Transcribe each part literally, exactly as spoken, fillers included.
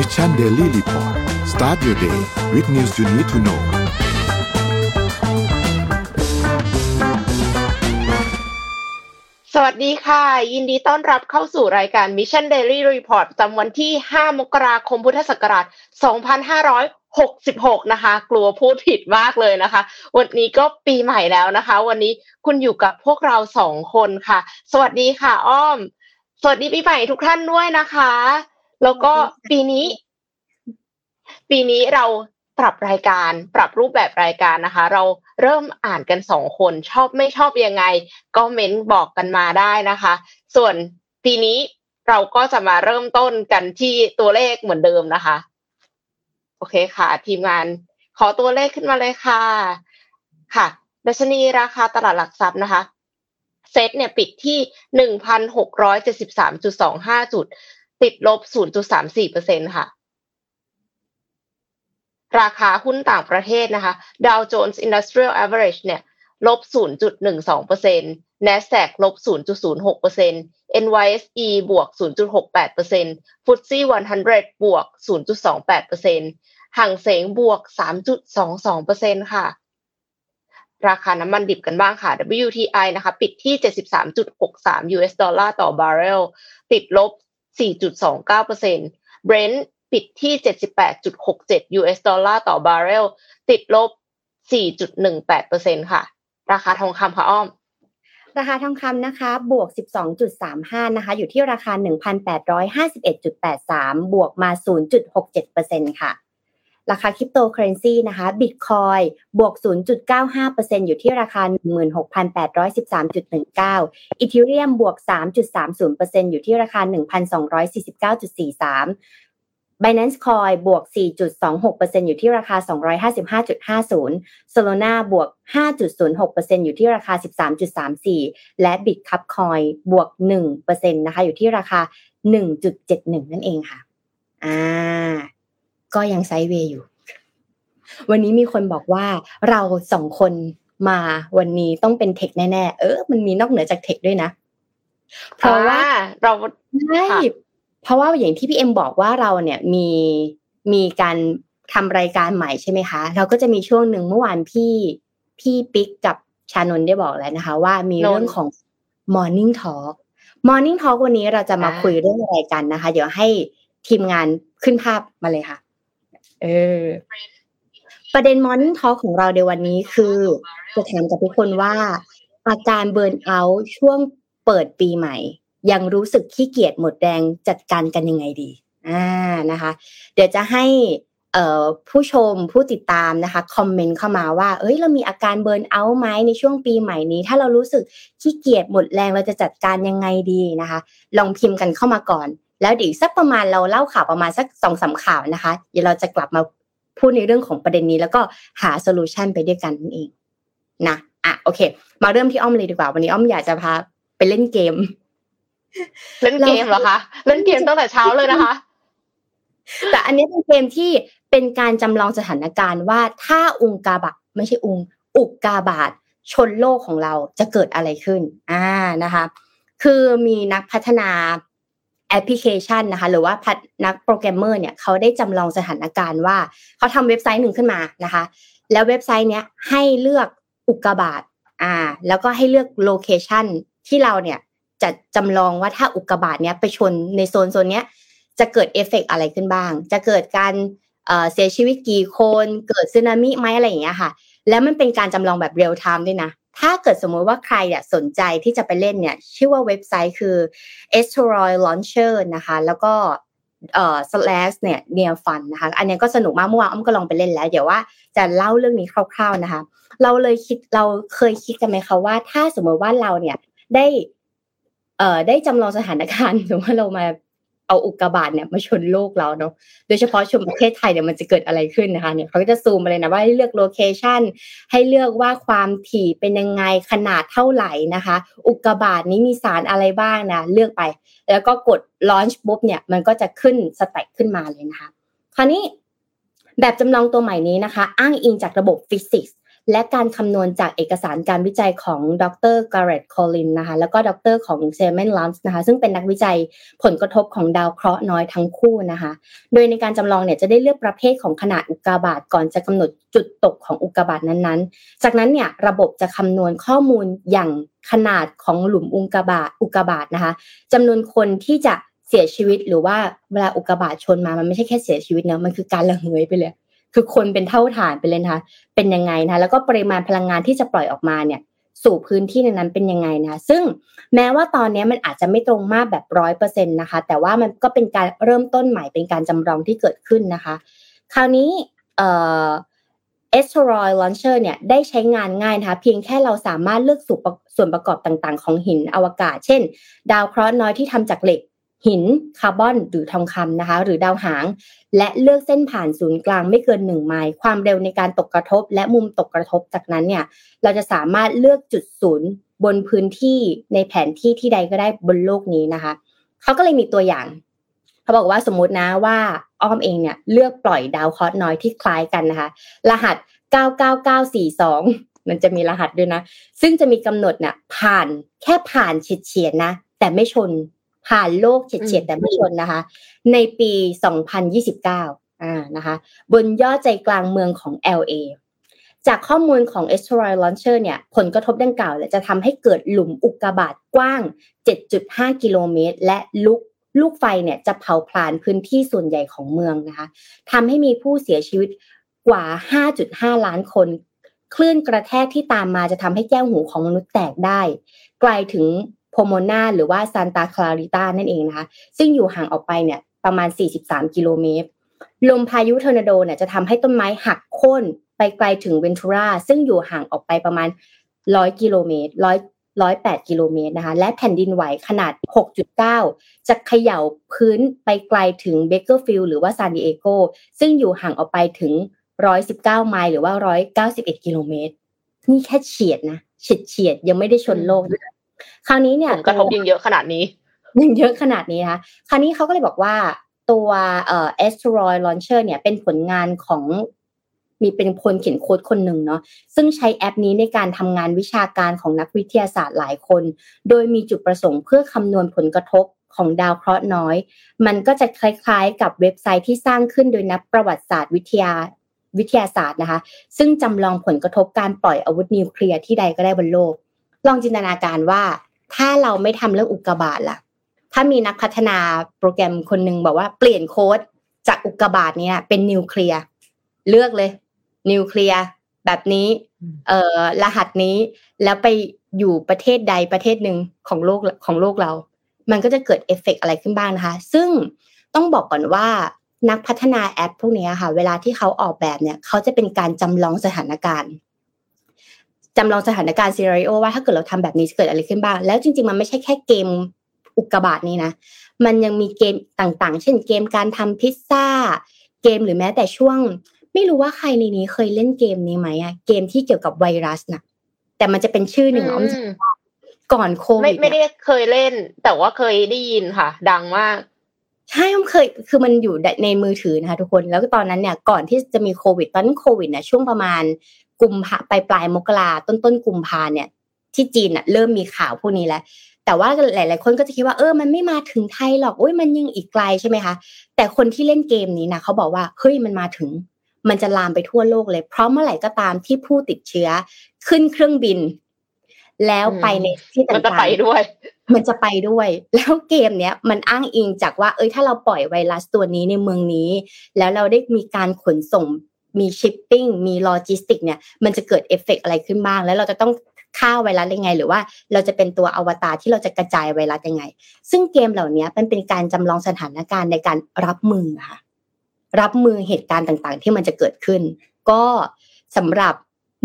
Mission Daily Report start your day with news you need to know สวัสดีค่ะยินดีต้อนรับเข้าสู่รายการ Mission Daily Report ประจำวันที่ห้ามกราคมพุทธศักราชสองพันห้าร้อยหกสิบหกนะคะกลัวพูดผิดมากเลยนะคะวันนี้ก็ปีใหม่แล้วนะคะวันนี้คุณอยู่กับพวกเราสองคนค่ะสวัสดีค่ะอ้อมสวัสดีปีใหม่ทุกท่านด้วยนะคะแล้วก็ปีนี้ปีนี้เราปรับรายการปรับรูปแบบรายการนะคะเราเริ่มอ่านกันสองคนชอบไม่ชอบยังไงก็เม้นบอกกันมาได้นะคะส่วนปีนี้เราก็จะมาเริ่มต้นกันที่ตัวเลขเหมือนเดิมนะคะโอเคค่ะทีมงานขอตัวเลขขึ้นมาเลยค่ะค่ะดัชนีราคาตลาดหลักทรัพย์นะคะเซ็ตเนี่ยปิดที่ หนึ่งพันหกร้อยเจ็ดสิบสามจุดสองห้า จุดติดลบ ศูนย์จุดสามสี่เปอร์เซ็นต์ ค่ะราคาหุ้นต่างประเทศนะคะ Dow Jones Industrial Average เนี่ยลบ ศูนย์จุดหนึ่งสองเปอร์เซ็นต์ Nasdaq ลบ ศูนย์จุดศูนย์หกเปอร์เซ็นต์ เอ็น วาย เอส อี บวก ศูนย์จุดหกแปดเปอร์เซ็นต์ Footsie หนึ่งร้อยบวก ศูนย์จุดสองแปดเปอร์เซ็นต์ Hang Seng บวก สามจุดสองสองเปอร์เซ็นต์ ค่ะราคาน้ำมันดิบกันบ้างค่ะ ดับเบิลยู ที ไอ นะคะปิดที่ เจ็ดสิบสามจุดหกสาม ยู เอส ดอลลาร์ต่อบาร์เรลติดลบ สี่จุดสองเก้าเปอร์เซ็นต์ Brent ปิดที่ เจ็ดสิบแปดจุดหกเจ็ด ยู เอส ดอลลาร์ต่อบาร์เรลติดลบ สี่จุดหนึ่งแปดเปอร์เซ็นต์ ค่ะราคาทองคำค่ะอ้อมราคาทองคำนะคะบวก สิบสองจุดสามห้า นะคะอยู่ที่ราคา หนึ่งพันแปดร้อยห้าสิบเอ็ดจุดแปดสาม บวกมา ศูนย์จุดหกเจ็ดเปอร์เซ็นต์ ค่ะราคาคริปโตเคอเรนซีนะคะ Bitcoin บวก ศูนย์จุดเก้าห้าเปอร์เซ็นต์ อยู่ที่ราคา หนึ่งหมื่นหกพันแปดร้อยสิบสามจุดหนึ่งเก้า Ethereum บวก สามจุดสามศูนย์เปอร์เซ็นต์ อยู่ที่ราคา หนึ่งพันสองร้อยสี่สิบเก้าจุดสี่สาม Binance Coin บวก สี่จุดสองหกเปอร์เซ็นต์ อยู่ที่ราคา สองร้อยห้าสิบห้าจุดห้าศูนย์ Solana บวก ห้าจุดศูนย์หกเปอร์เซ็นต์ อยู่ที่ราคา สิบสามจุดสามสี่ และ Bitkub Coin บวก หนึ่งเปอร์เซ็นต์ นะคะอยู่ที่ราคา หนึ่งจุดเจ็ดหนึ่ง นั่นเองค่ะอ่าก็ยังไซด์เวย์อยู่วันนี้มีคนบอกว่าเราสองคนมาวันนี้ต้องเป็นเทคแน่ๆเออมันมีนอกเหนือจากเทคด้วยนะเพราะว่าเราไม่เพราะว่าอย่างที่พี่เอ็มบอกว่าเราเนี่ยมีมีการทำรายการใหม่ใช่ไหมคะเราก็จะมีช่วงหนึ่งเมื่อวานพี่พี่ปิ๊กกับชานนท์ได้บอกแล้วนะคะว่ามีเรื่องของ Morning Talk Morning Talk วันนี้เราจะมาคุยเรื่องอะไรกันนะคะเดี๋ยวให้ทีมงานขึ้นภาพมาเลยค่ะเออประเด็น Morning Talk ของเราในวันนี้คือจะถามกับทุกคนว่าอาการเบิร์นเอาท์ช่วงเปิดปีใหม่ยังรู้สึกขี้เกียจหมดแรงจัดการกันยังไงดีอ่านะคะเดี๋ยวจะให้เอ่อผู้ชมผู้ติดตามนะคะคอมเมนต์เข้ามาว่าเอ้ยเรามีอาการเบิร์นเอาท์มั้ยในช่วงปีใหม่นี้ถ้าเรารู้สึกขี้เกียจหมดแรงเราจะจัดการยังไงดีนะคะลองพิมพ์กันเข้ามาก่อนแล้วเดี๋ยวสักประมาณเราเล่าข่าวประมาณสัก สองถึงสาม ข่าวนะคะเดี๋ยวเราจะกลับมาพูดในเรื่องของประเด็นนี้แล้วก็หาโซลูชันไปด้วยกันนั่นเองนะอ่ะโอเคมาเริ่มที่อ้อมเลยดีกว่าวันนี้อ้อมอยากจะพาไปเล่นเกมเล่นเกมเหรอคะเล่นเกมตั้งแต่เช้าเลยนะคะแต่อันนี้เป็นเกมที่เป็นการจำลองสถานการณ์ว่าถ้าอุกกาบาตไม่ใช่อุงอุกกาบาตชนโลกของเราจะเกิดอะไรขึ้นอ่านะคะคือมีนักพัฒนาแอปพลิเคชันนะคะหรือว่านักโปรแกรมเมอร์เนี่ยเขาได้จำลองสถานการณ์ว่าเขาทำเว็บไซต์หนึ่งขึ้นมานะคะแล้วเว็บไซต์เนี้ยให้เลือกอุกกาบาตอ่าแล้วก็ให้เลือกโลเคชันที่เราเนี่ยจะจำลองว่าถ้าอุกกาบาตเนี้ยไปชนในโซนโซนเนี้ยจะเกิดเอฟเฟกต์อะไรขึ้นบ้างจะเกิดการเอ่อเสียชีวิตกี่คนเกิดสึนามิไหมอะไรอย่างเงี้ยค่ะแล้วมันเป็นการจำลองแบบเรียลไทม์ด้วยนะถ้าเกิดสมมุติว่าใครเนี่ยสนใจที่จะไปเล่นเนี่ยชื่อว่าเว็บไซต์คือ Asteroid Launcher นะคะแล้วก็เอ่อ slash เนี่ย near fun นะคะอันนี้ก็สนุกมากเมื่อวานอ้อมก็ลองไปเล่นแล้วเดี๋ยวว่าจะเล่าเรื่องนี้คร่าวๆนะคะเราเลยคิดเราเคยคิดกันไหมคะว่าถ้าสมมติว่าเราเนี่ยได้เอ่อได้จำลองสถานการณ์สมมุติว่าเรามาเอาอุกกาบาตเนี่ยมาชนโลกเราเนาะโดยเฉพาะชนประเทศไทยเนี่ยมันจะเกิดอะไรขึ้นนะคะเนี่ยเขาก็จะซูมมาเลยนะว่าให้เลือกโลเคชั่นให้เลือกว่าความถี่เป็นยังไงขนาดเท่าไหร่นะคะอุกกาบาตนี้มีสารอะไรบ้างนะเลือกไปแล้วก็กด launch ปุ๊บเนี่ยมันก็จะขึ้นสแต็กขึ้นมาเลยนะคะคราวนี้แบบจำลองตัวใหม่นี้นะคะอ้างอิงจากระบบฟิสิกส์ และการคำนวณจากเอกสารการวิจัยของดร. Garrett Collins นะคะแล้วก็ดร. ของ Semen Lunds นะคะซึ่งเป็นนักวิจัยผลกระทบของดาวเคราะห์น้อยทั้งคู่นะคะโดยในการจำลองเนี่ยจะได้เลือกประเภทของขนาดอุกกาบาตก่อนจะกำหนดจุดตกของอุกกาบาตนั้นๆจากนั้นเนี่ยระบบจะคำนวณข้อมูลอย่างขนาดของหลุมอุกกาบาตอุกกาบาตนะคะจำนวนคนที่จะเสียชีวิตหรือว่าเวลาอุกกาบาตชนมามันไม่ใช่แค่เสียชีวิตนะมันคือการระเงยไปเลยคือคนเป็นเท่าฐานไปเลยนะคะเป็นยังไงนะคะแล้วก็ปริมาณพลังงานที่จะปล่อยออกมาเนี่ยสู่พื้นที่ในนั้นเป็นยังไงนะคะซึ่งแม้ว่าตอนนี้มันอาจจะไม่ตรงมากแบบ ร้อยเปอร์เซ็นต์ นะคะแต่ว่ามันก็เป็นการเริ่มต้นใหม่เป็นการจำลองที่เกิดขึ้นนะคะคราวนี้เอ่อ Asteroid Launcher เนี่ยได้ใช้งานง่ายนะคะเพียงแค่เราสามารถเลือกส่วนประกอบต่างๆของหินอวกาศเช่นดาวเคราะห์น้อยที่ทำจากเหล็กหินคาร์บอนหรือทองคำนะคะหรือดาวหางและเลือกเส้นผ่านศูนย์กลางไม่เกินหนึ่งไมล์ความเร็วในการตกกระทบและมุมตกกระทบจากนั้นเนี่ยเราจะสามารถเลือกจุดศูนย์บนพื้นที่ในแผนที่ที่ใดก็ได้บนโลกนี้นะคะเขาก็เลยมีตัวอย่างเขาบอกว่าสมมุตินะว่าอ้อมเองเนี่ยเลือกปล่อยดาวเคราะห์น้อยที่คล้ายกันนะคะรหัสเก้าเก้าเก้าสี่สองมันจะมีรหัสด้วยนะซึ่งจะมีกำหนดเนี่ยผ่านแค่ผ่านเฉียดๆนะแต่ไม่ชนผ่านโลกเฉียดๆแต่ไม่ชนนะคะในปีสองพันยี่สิบเก้าอ่านะคะบนยอดใจกลางเมืองของ แอล เอ จากข้อมูลของ Asteroid Launcher เนี่ยผลกระทบดังกล่าวจะทำให้เกิดหลุมอุกกาบาตกว้าง เจ็ดจุดห้า กิโลเมตรและลุกลูกไฟเนี่ยจะเผาผลาญพื้นที่ส่วนใหญ่ของเมืองนะคะทำให้มีผู้เสียชีวิตกว่า ห้าจุดห้า ล้านคนคลื่นกระแทกที่ตามมาจะทำให้แก้วหูของมนุษย์แตกได้ไกลถึงโพโมนาหรือว่าซานตาคลาริตานั่นเองนะคะซึ่งอยู่ห่างออกไปเนี่ยประมาณสี่สิบสามกิโลเมตรลมพายุทอร์นาโดเนี่ยจะทำให้ต้นไม้หักโค่นไปไกลถึงเวนทูราซึ่งอยู่ห่างออกไปประมาณหนึ่งร้อยกิโลเมตรหนึ่งร้อยแปดกิโลเมตรนะคะและแผ่นดินไหวขนาด หกจุดเก้า จะเขย่าพื้นไปไกลถึงเบเกอร์ฟิลด์หรือว่าซานดิเอโกซึ่งอยู่ห่างออกไปถึงหนึ่งร้อยสิบเก้าไมล์หรือว่าหนึ่งร้อยเก้าสิบเอ็ดกิโลเมตรนี่แค่เฉียดนะเฉียดๆยังไม่ได้ชนโลกคราวนี้เนี่ยกระทบยิ่งเยอะขนาดนี้ยิ่งเยอะขนาดนี้นะคะคราวนี้เขาก็เลยบอกว่าตัวเอ่อ Asteroid Launcher เนี่ยเป็นผลงานของมีเป็นคนเขียนโค้ดคนหนึ่งเนาะซึ่งใช้แอปนี้ในการทำงานวิชาการของนักวิทยาศาสตร์หลายคนโดยมีจุดประสงค์เพื่อคำนวณผลกระทบของดาวเคราะห์น้อยมันก็จะคล้ายๆกับเว็บไซต์ที่สร้างขึ้นโดยนักประวัติศาสตร์วิทยาวิทยาศาสตร์นะคะซึ่งจำลองผลกระทบการปล่อยอาวุธนิวเคลียร์ที่ใดก็ได้บนโลกลองจินตนาการว่าถ้าเราไม่ทำเรื่องอุกกาบาตล่ะถ้ามีนักพัฒนาโปรแกรมคนนึงบอกว่าเปลี่ยนโค้ดจากอุกกาบาตเนี่ยเป็นนิวเคลียร์เลือกเลยนิวเคลียร์แบบนี้เอ่อรหัสนี้แล้วไปอยู่ประเทศใดประเทศนึงของโลกของโลกเรามันก็จะเกิดเอฟเฟคอะไรขึ้นบ้างนะคะซึ่งต้องบอกก่อนว่านักพัฒนาแอปพวกนี้ค่ะเวลาที่เขาออกแบบเนี่ยเขาจะเป็นการจำลองสถานการณ์จำลองสถานการณ์ซีนาริโอว่าถ้าเกิดเราทำแบบนี้จะเกิดอะไรขึ้นบ้างแล้วจริงๆมันไม่ใช่แค่เกมอุกกาบาตนี้นะมันยังมีเกมต่างๆเช่นเกมการทำพิซซ่าเกมหรือแม้แต่ช่วงไม่รู้ว่าใครในนี้เคยเล่นเกมนี้ไหมอะเกมที่เกี่ยวกับไวรัสนะแต่มันจะเป็นชื่อหนึ่งอ้อมก่อนโควิดไม่ไม่ได้เคยเล่นแต่ว่าเคยได้ยินค่ะดังมากใช่ผมเคยคือมันอยู่ในมือถือนะคะทุกคนแล้วตอนนั้นเนี่ยก่อนที่จะมีโควิดตอนนั้นโควิดเนี่ยช่วงประมาณกุมภาไปปลายมกราต้นต้นกุมภาเนี่ยที่จีนอ่ะเริ่มมีข่าวพวกนี้แล้วแต่ว่าหลายๆคนก็จะคิดว่าเออมันไม่มาถึงไทยหรอกโอ้ยมันยังอีกไกลใช่ไหมคะแต่คนที่เล่นเกมนี้นะเขาบอกว่าเฮ้ยมันมาถึงมันจะลามไปทั่วโลกเลยเพราะเมื่อไหร่ก็ตามที่ผู้ติดเชื้อขึ้นเครื่องบินแล้วไปในที่ต่างๆมันจะไปด้วยมันจะไปด้วยแล้วเกมเนี้ยมันอ้างอิงจากว่าเอ้ยถ้าเราปล่อยไวรัสตัวนี้ในเมืองนี้แล้วเราได้มีการขนส่งมีชิปปิ้งมีโลจิสติกเนี่ยมันจะเกิดเอฟเฟคอะไรขึ้นบ้างแล้วเราจะต้องฆ่าไวรัสยังไงหรือว่าเราจะเป็นตัวอวตารที่เราจะกระจายไวรัสยังไงซึ่งเกมเหล่านี้มันเป็นการจำลองสถานการณ์ในการรับมือค่ะรับมือเหตุการณ์ต่างๆที่มันจะเกิดขึ้นก็สำหรับ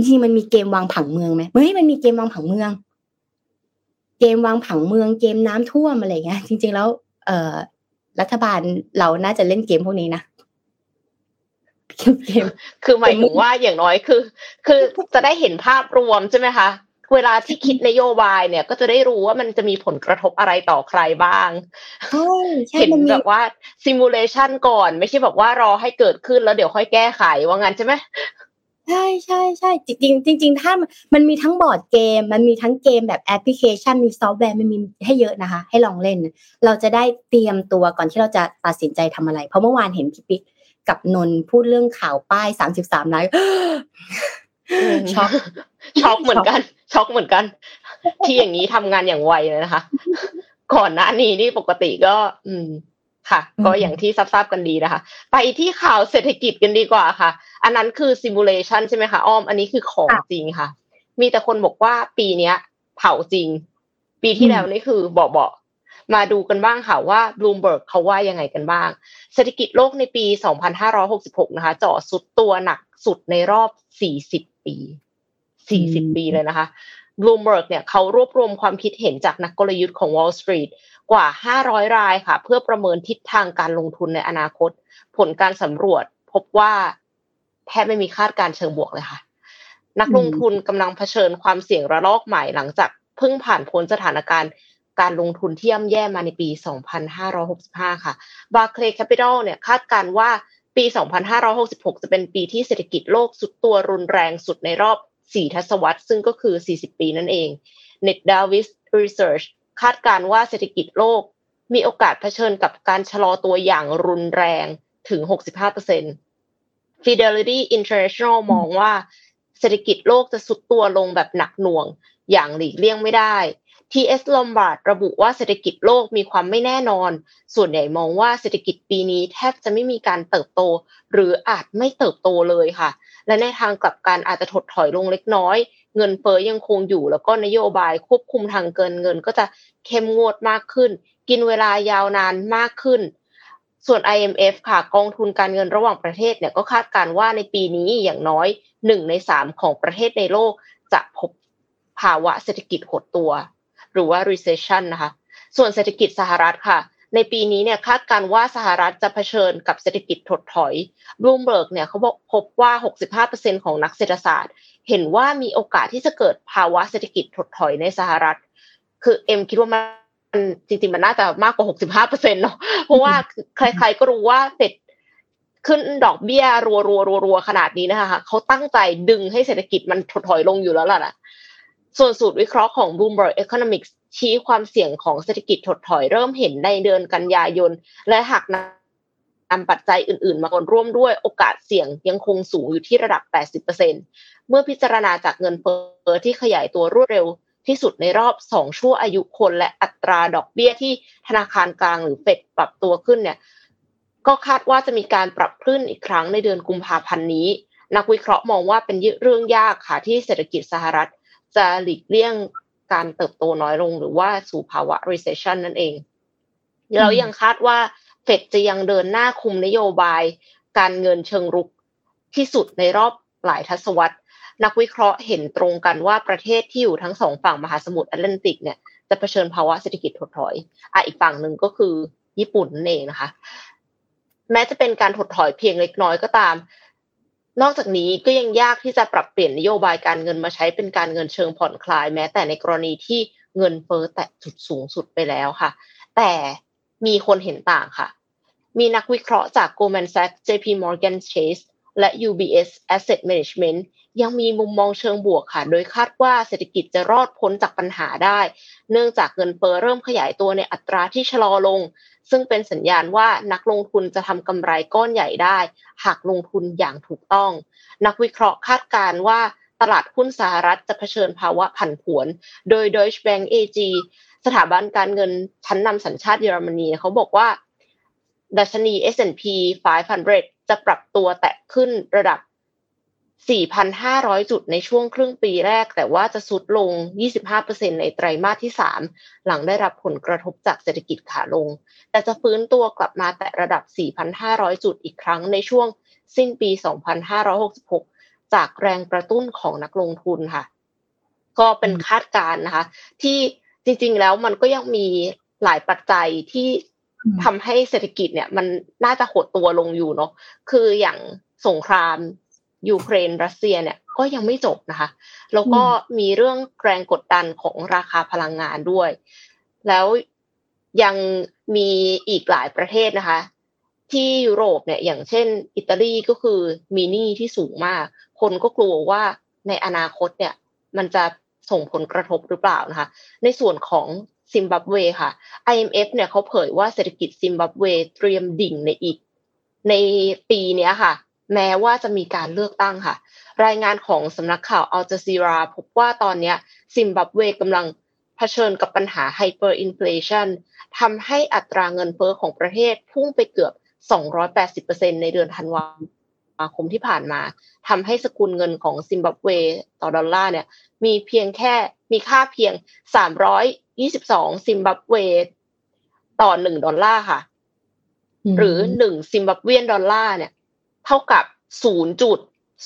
นี่มันมีเกมวางผังเมืองไหมเฮ้ยมันมีเกมวางผังเมืองเกมวางผังเมืองเกมน้ำท่วมอะไรเงี้ยจริงๆแล้วเอ่อรัฐบาลเราน่าจะเล่นเกมพวกนี้นะคือหมายถึงว่าอย่างน้อยคือคือจะได้เห็นภาพรวมใช่ไหมคะเวลาที่คิดนโยบายเนี่ยก็จะได้รู้ว่ามันจะมีผลกระทบอะไรต่อใครบ้างเห็นแบบว่าซิมูเลชันก่อนไม่ใช่แบบว่ารอให้เกิดขึ้นแล้วเดี๋ยวค่อยแก้ไขว่างั้นใช่ไหม ใช่ใช่ใช่จริงจริงจริงถ้ามันมีทั้งบอร์ดเกมมันมีทั้งเกมแบบแอปพลิเคชันมีซอฟต์แวร์มันมีให้เยอะนะคะให้ลองเล่นเราจะได้เตรียมตัวก่อนที่เราจะตัดสินใจทำอะไรเพราะเมื่อวานเห็นพี่ปิ๊กกับนนท์พูดเรื่องข่าวป้ายสามสิบสามล้านช็อกช็อกเหมือนกันช็อกเหมือนกันที่อย่างนี้ทำงานอย่างไวเลยนะคะก่อนหน้านี้นี่ปกติก็อืมค่ะก็อย่างที่ทราบๆกันดีนะคะไปที่ข่าวเศรษฐกิจกันดีกว่าค่ะอันนั้นคือซิมูเลชันใช่ไหมคะอ้อมอันนี้คือของจริงค่ะมีแต่คนบอกว่าปีนี้เผาจริงปีที่แล้วนี่คือเบาๆมาดูกันบ้างค่ะว่า Bloomberg เขาว่ายังไงกันบ้างเศรษฐกิจโลกในปีสองพันห้าร้อยหกสิบหกนะคะเจาะสุดตัวหนักสุดในรอบสี่สิบปีสี่สิบปีเลยนะคะ Bloomberg เนี่ยเขารวบรวมความคิดเห็นจากนักกลยุทธ์ของ Wall Streetกว่าห้าร้อยรายค่ะเพื่อประเมินทิศทางการลงทุนในอนาคตผลการสำรวจพบว่าแทบไม่มีคาดการณ์เชิงบวกเลยค่ะนักลงทุนกำลังเผชิญความเสี่ยงระลอกใหม่หลังจากเพิ่งผ่านพ้นสถานการณ์การลงทุนที่ย่ำแย่มาในปีสองพันห้าร้อยหกสิบห้าค่ะ Barclays Capital เนี่ยคาดการณ์ว่าปีสองพันห้าร้อยหกสิบหกจะเป็นปีที่เศรษฐกิจโลกสุดตัวรุนแรงสุดในรอบสี่ทศวรรษซึ่งก็คือสี่สิบปีนั่นเอง Ned Davis Researchคาดการณ์ว่าเศรษฐกิจโลกมีโอกาสเผชิญกับการชะลอตัวอย่างรุนแรงถึง หกสิบห้าเปอร์เซ็นต์ Fidelity International มองว่าเศรษฐกิจโลกจะสุดตัวลงแบบหนักหน่วงอย่างหลีกเลี่ยงไม่ได้ ที เอส Lombard ระบุว่าเศรษฐกิจโลกมีความไม่แน่นอนส่วนใหญ่มองว่าเศรษฐกิจปีนี้แทบจะไม่มีการเติบโตหรืออาจไม่เติบโตเลยค่ะและในทางกลับกันอาจจะถดถอยลงเล็กน้อยเงินเฟ้อยังคงอยู่แล้วก็นโยบายควบคุมทางเกินเงินก็จะเข้มงวดมากขึ้นกินเวลายาวนานมากขึ้นส่วน ไอ เอ็ม เอฟ ค่ะกองทุนการเงินระหว่างประเทศเนี่ยก็คาดการณ์ว่าในปีนี้อย่างน้อยหนึ่งในสามของประเทศในโลกจะพบภาวะเศรษฐกิจหดตัวหรือว่า recession นะคะส่วนเศรษฐกิจสหรัฐค่ะในปีนี้เนี่ยคาดการณ์ว่าสหรัฐจะเผชิญกับเศรษฐกิจถดถอย Bloomberg เนี่ยเขาพบว่า หกสิบห้าเปอร์เซ็นต์ ของนักเศรษฐศาสตร์เห็นว่ามีโอกาสที่จะเกิดภาวะเศรษฐกิจถดถอยในสหรัฐคือเอ็มคิดว่ามันจริงๆมันน่าจะมากกว่า หกสิบห้าเปอร์เซ็นต์ เนาะเพราะว่าใครๆก็รู้ว่าเฟดขึ้นดอกเบี้ยรัวๆๆขนาดนี้นะคะเขาตั้งใจดึงให้เศรษฐกิจมันถดถอยลงอยู่แล้วล่ะส่วนสูตรวิเคราะห์ของ Bloomberg Economics ชี้ความเสี่ยงของเศรษฐกิจถดถอยเริ่มเห็นในเดือนกันยายนและหากนำปัจจัยอื่นๆมาร่วมด้วยโอกาสเสี่ยงยังคงสูงอยู่ที่ระดับ แปดสิบเปอร์เซ็นต์ เมื่อพิจารณาจากเงินเฟ้อที่ขยายตัวรวดเร็วที่สุดในรอบสองชั่วอายุคนและอัตราดอกเบี้ยที่ธนาคารกลางหรือเฟดปรับตัวขึ้นเนี่ยก็คาดว่าจะมีการปรับขึ้นอีกครั้งในเดือนกุมภาพันธ์นี้นักวิเคราะห์มองว่าเป็นเรื่องยากค่ะที่เศรษฐกิจสหรัฐจะหลีกเลี่ยงการเติบโตน้อยลงหรือว่าสู่ภาวะ recession นั่นเองเรายังคาดว่าเฟดจะยังเดินหน้าคุมนโยบายการเงินเชิงรุกที่สุดในรอบหลายทศวรรษนักวิเคราะห์เห็นตรงกันว่าประเทศที่อยู่ทั้งสองฝั่งมหาสมุทรแอตแลนติกเนี่ยจะเผชิญภาวะเศรษฐกิจถดถอยอ่ะอีกฝั่งหนึ่งก็คือญี่ปุ่นนั่นเองนะคะแม้จะเป็นการถดถอยเพียงเล็กน้อยก็ตามนอกจากนี้ก็ยังยากที่จะปรับเปลี่ยนนโยบายการเงินมาใช้เป็นการเงินเชิงผ่อนคลายแม้แต่ในกรณีที่เงินเฟ้อแตะจุดสูงสุดไปแล้วค่ะแต่มีคนเห็นต่างค่ะมีนักวิเคราะห์จาก Goldman Sachs เจ พี Morgan Chase และ ยู บี เอส Asset Management ยังมีมุมมองเชิงบวกค่ะโดยคาดว่าเศรษฐกิจจะรอดพ้นจากปัญหาได้เนื่องจากเงินเฟ้อเริ่มขยายตัวในอัตราที่ชะลอลงซึ่งเป็นสัญญาณว่านักลงทุนจะทำกำไรก้อนใหญ่ได้หากลงทุนอย่างถูกต้องนักวิเคราะห์คาดการณ์ว่าตลาดหุ้นสหรัฐจะเผชิญภาวะผันผวนโดย Deutsche Bank เอ จี สถาบันการเงินชั้นนำสัญชาติเยอรมนีเขาบอกว่าดัชนี เอส แอนด์ พี ห้าร้อยจะปรับตัวแตะขึ้นระดับ สี่พันห้าร้อย จุดในช่วงครึ่งปีแรกแต่ว่าจะทรุดลง ยี่สิบห้าเปอร์เซ็นต์ ในไตรมาสที่สามหลังได้รับผลกระทบจากเศรษฐกิจขาลงแต่จะฟื้นตัวกลับมาแตะระดับ สี่พันห้าร้อย จุดอีกครั้งในช่วงสิ้นปี สองพันห้าร้อยหกสิบหกจากแรงกระตุ้นของนักลงทุนค่ะก็เป็นคาดการณ์นะคะที่จริงๆแล้วมันก็ยังมีหลายปัจจัยที่ทำให้เศรษฐกิจเนี่ยมันน่าจะหดตัวลงอยู่เนาะคืออย่างสงครามยูเครนรัสเซียเนี่ยก็ยังไม่จบนะคะแล้วก็มีเรื่องแรงกดดันของราคาพลังงานด้วยแล้วยังมีอีกหลายประเทศนะคะ ที่ยุโรปเนี่ยอย่างเช่นอิตาลีก็คือมีหนี้ที่สูงมากคนก็กลัวว่าในอนาคตเนี่ยมันจะส่งผลกระทบหรือเปล่านะคะในส่วนของซิมบับเวค่ะ ไอ เอ็ม เอฟ เนี่ยเขาเผยว่าเศรษฐกิจซิมบับเวเตรียมดิ่งในอีกในปีนี้ค่ะแม้ว่าจะมีการเลือกตั้งค่ะรายงานของสำนักข่าวอัลจาซีราพบว่าตอนนี้ซิมบับเวกำลังเผชิญกับปัญหาไฮเปอร์อินเฟลชันทำให้อัตราเงินเฟ้อของประเทศพุ่งไปเกือบ สองร้อยแปดสิบเปอร์เซ็นต์ ในเดือนธันวาคมที่ผ่านมาทำให้สกุลเงินของซิมบับเวต่อดอลลาร์เนี่ยมีเพียงแค่มีค่าเพียงสามร้อยยี่สิบสองซิมบับเวต่อหนึ่งดอลลาร์ค่ะหรือหนึ่งซิมบับเวียนดอลลาร์เนี่ยเท่ากับ ศูนย์จุด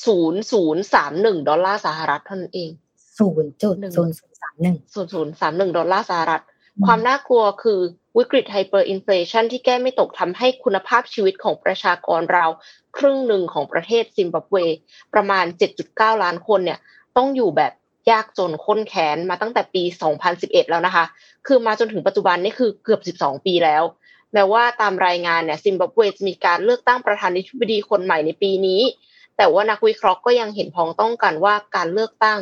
ศูนย์ศูนย์สามหนึ่ง ดอลลาร์สหรัฐเท่านั้นเอง ศูนย์จุดศูนย์ศูนย์สามหนึ่ง ดอลลาร์สหรัฐความน่ากลัวคือวิกฤตไฮเปอร์อินเฟลชันที่แก้ไม่ตกทำให้คุณภาพชีวิตของประชากรเราครึ่งหนึ่งของประเทศซิมบับเวประมาณ เจ็ดจุดเก้า ล้านคนเนี่ยต้องอยู่แบบยากจนข้นแค้นมาตั้งแต่ปีสองพันสิบเอ็ดแล้วนะคะคือมาจนถึงปัจจุบันนี่คือเกือบสิบสองปีแล้วแม้ว่าตามรายงานเนี่ยซิมบับเวจะมีการเลือกตั้งประธานาธิบดีคนใหม่ในปีนี้แต่ว่านักวิเคราะห์ก็ยังเห็นพ้องต้องกันว่าการเลือกตั้ง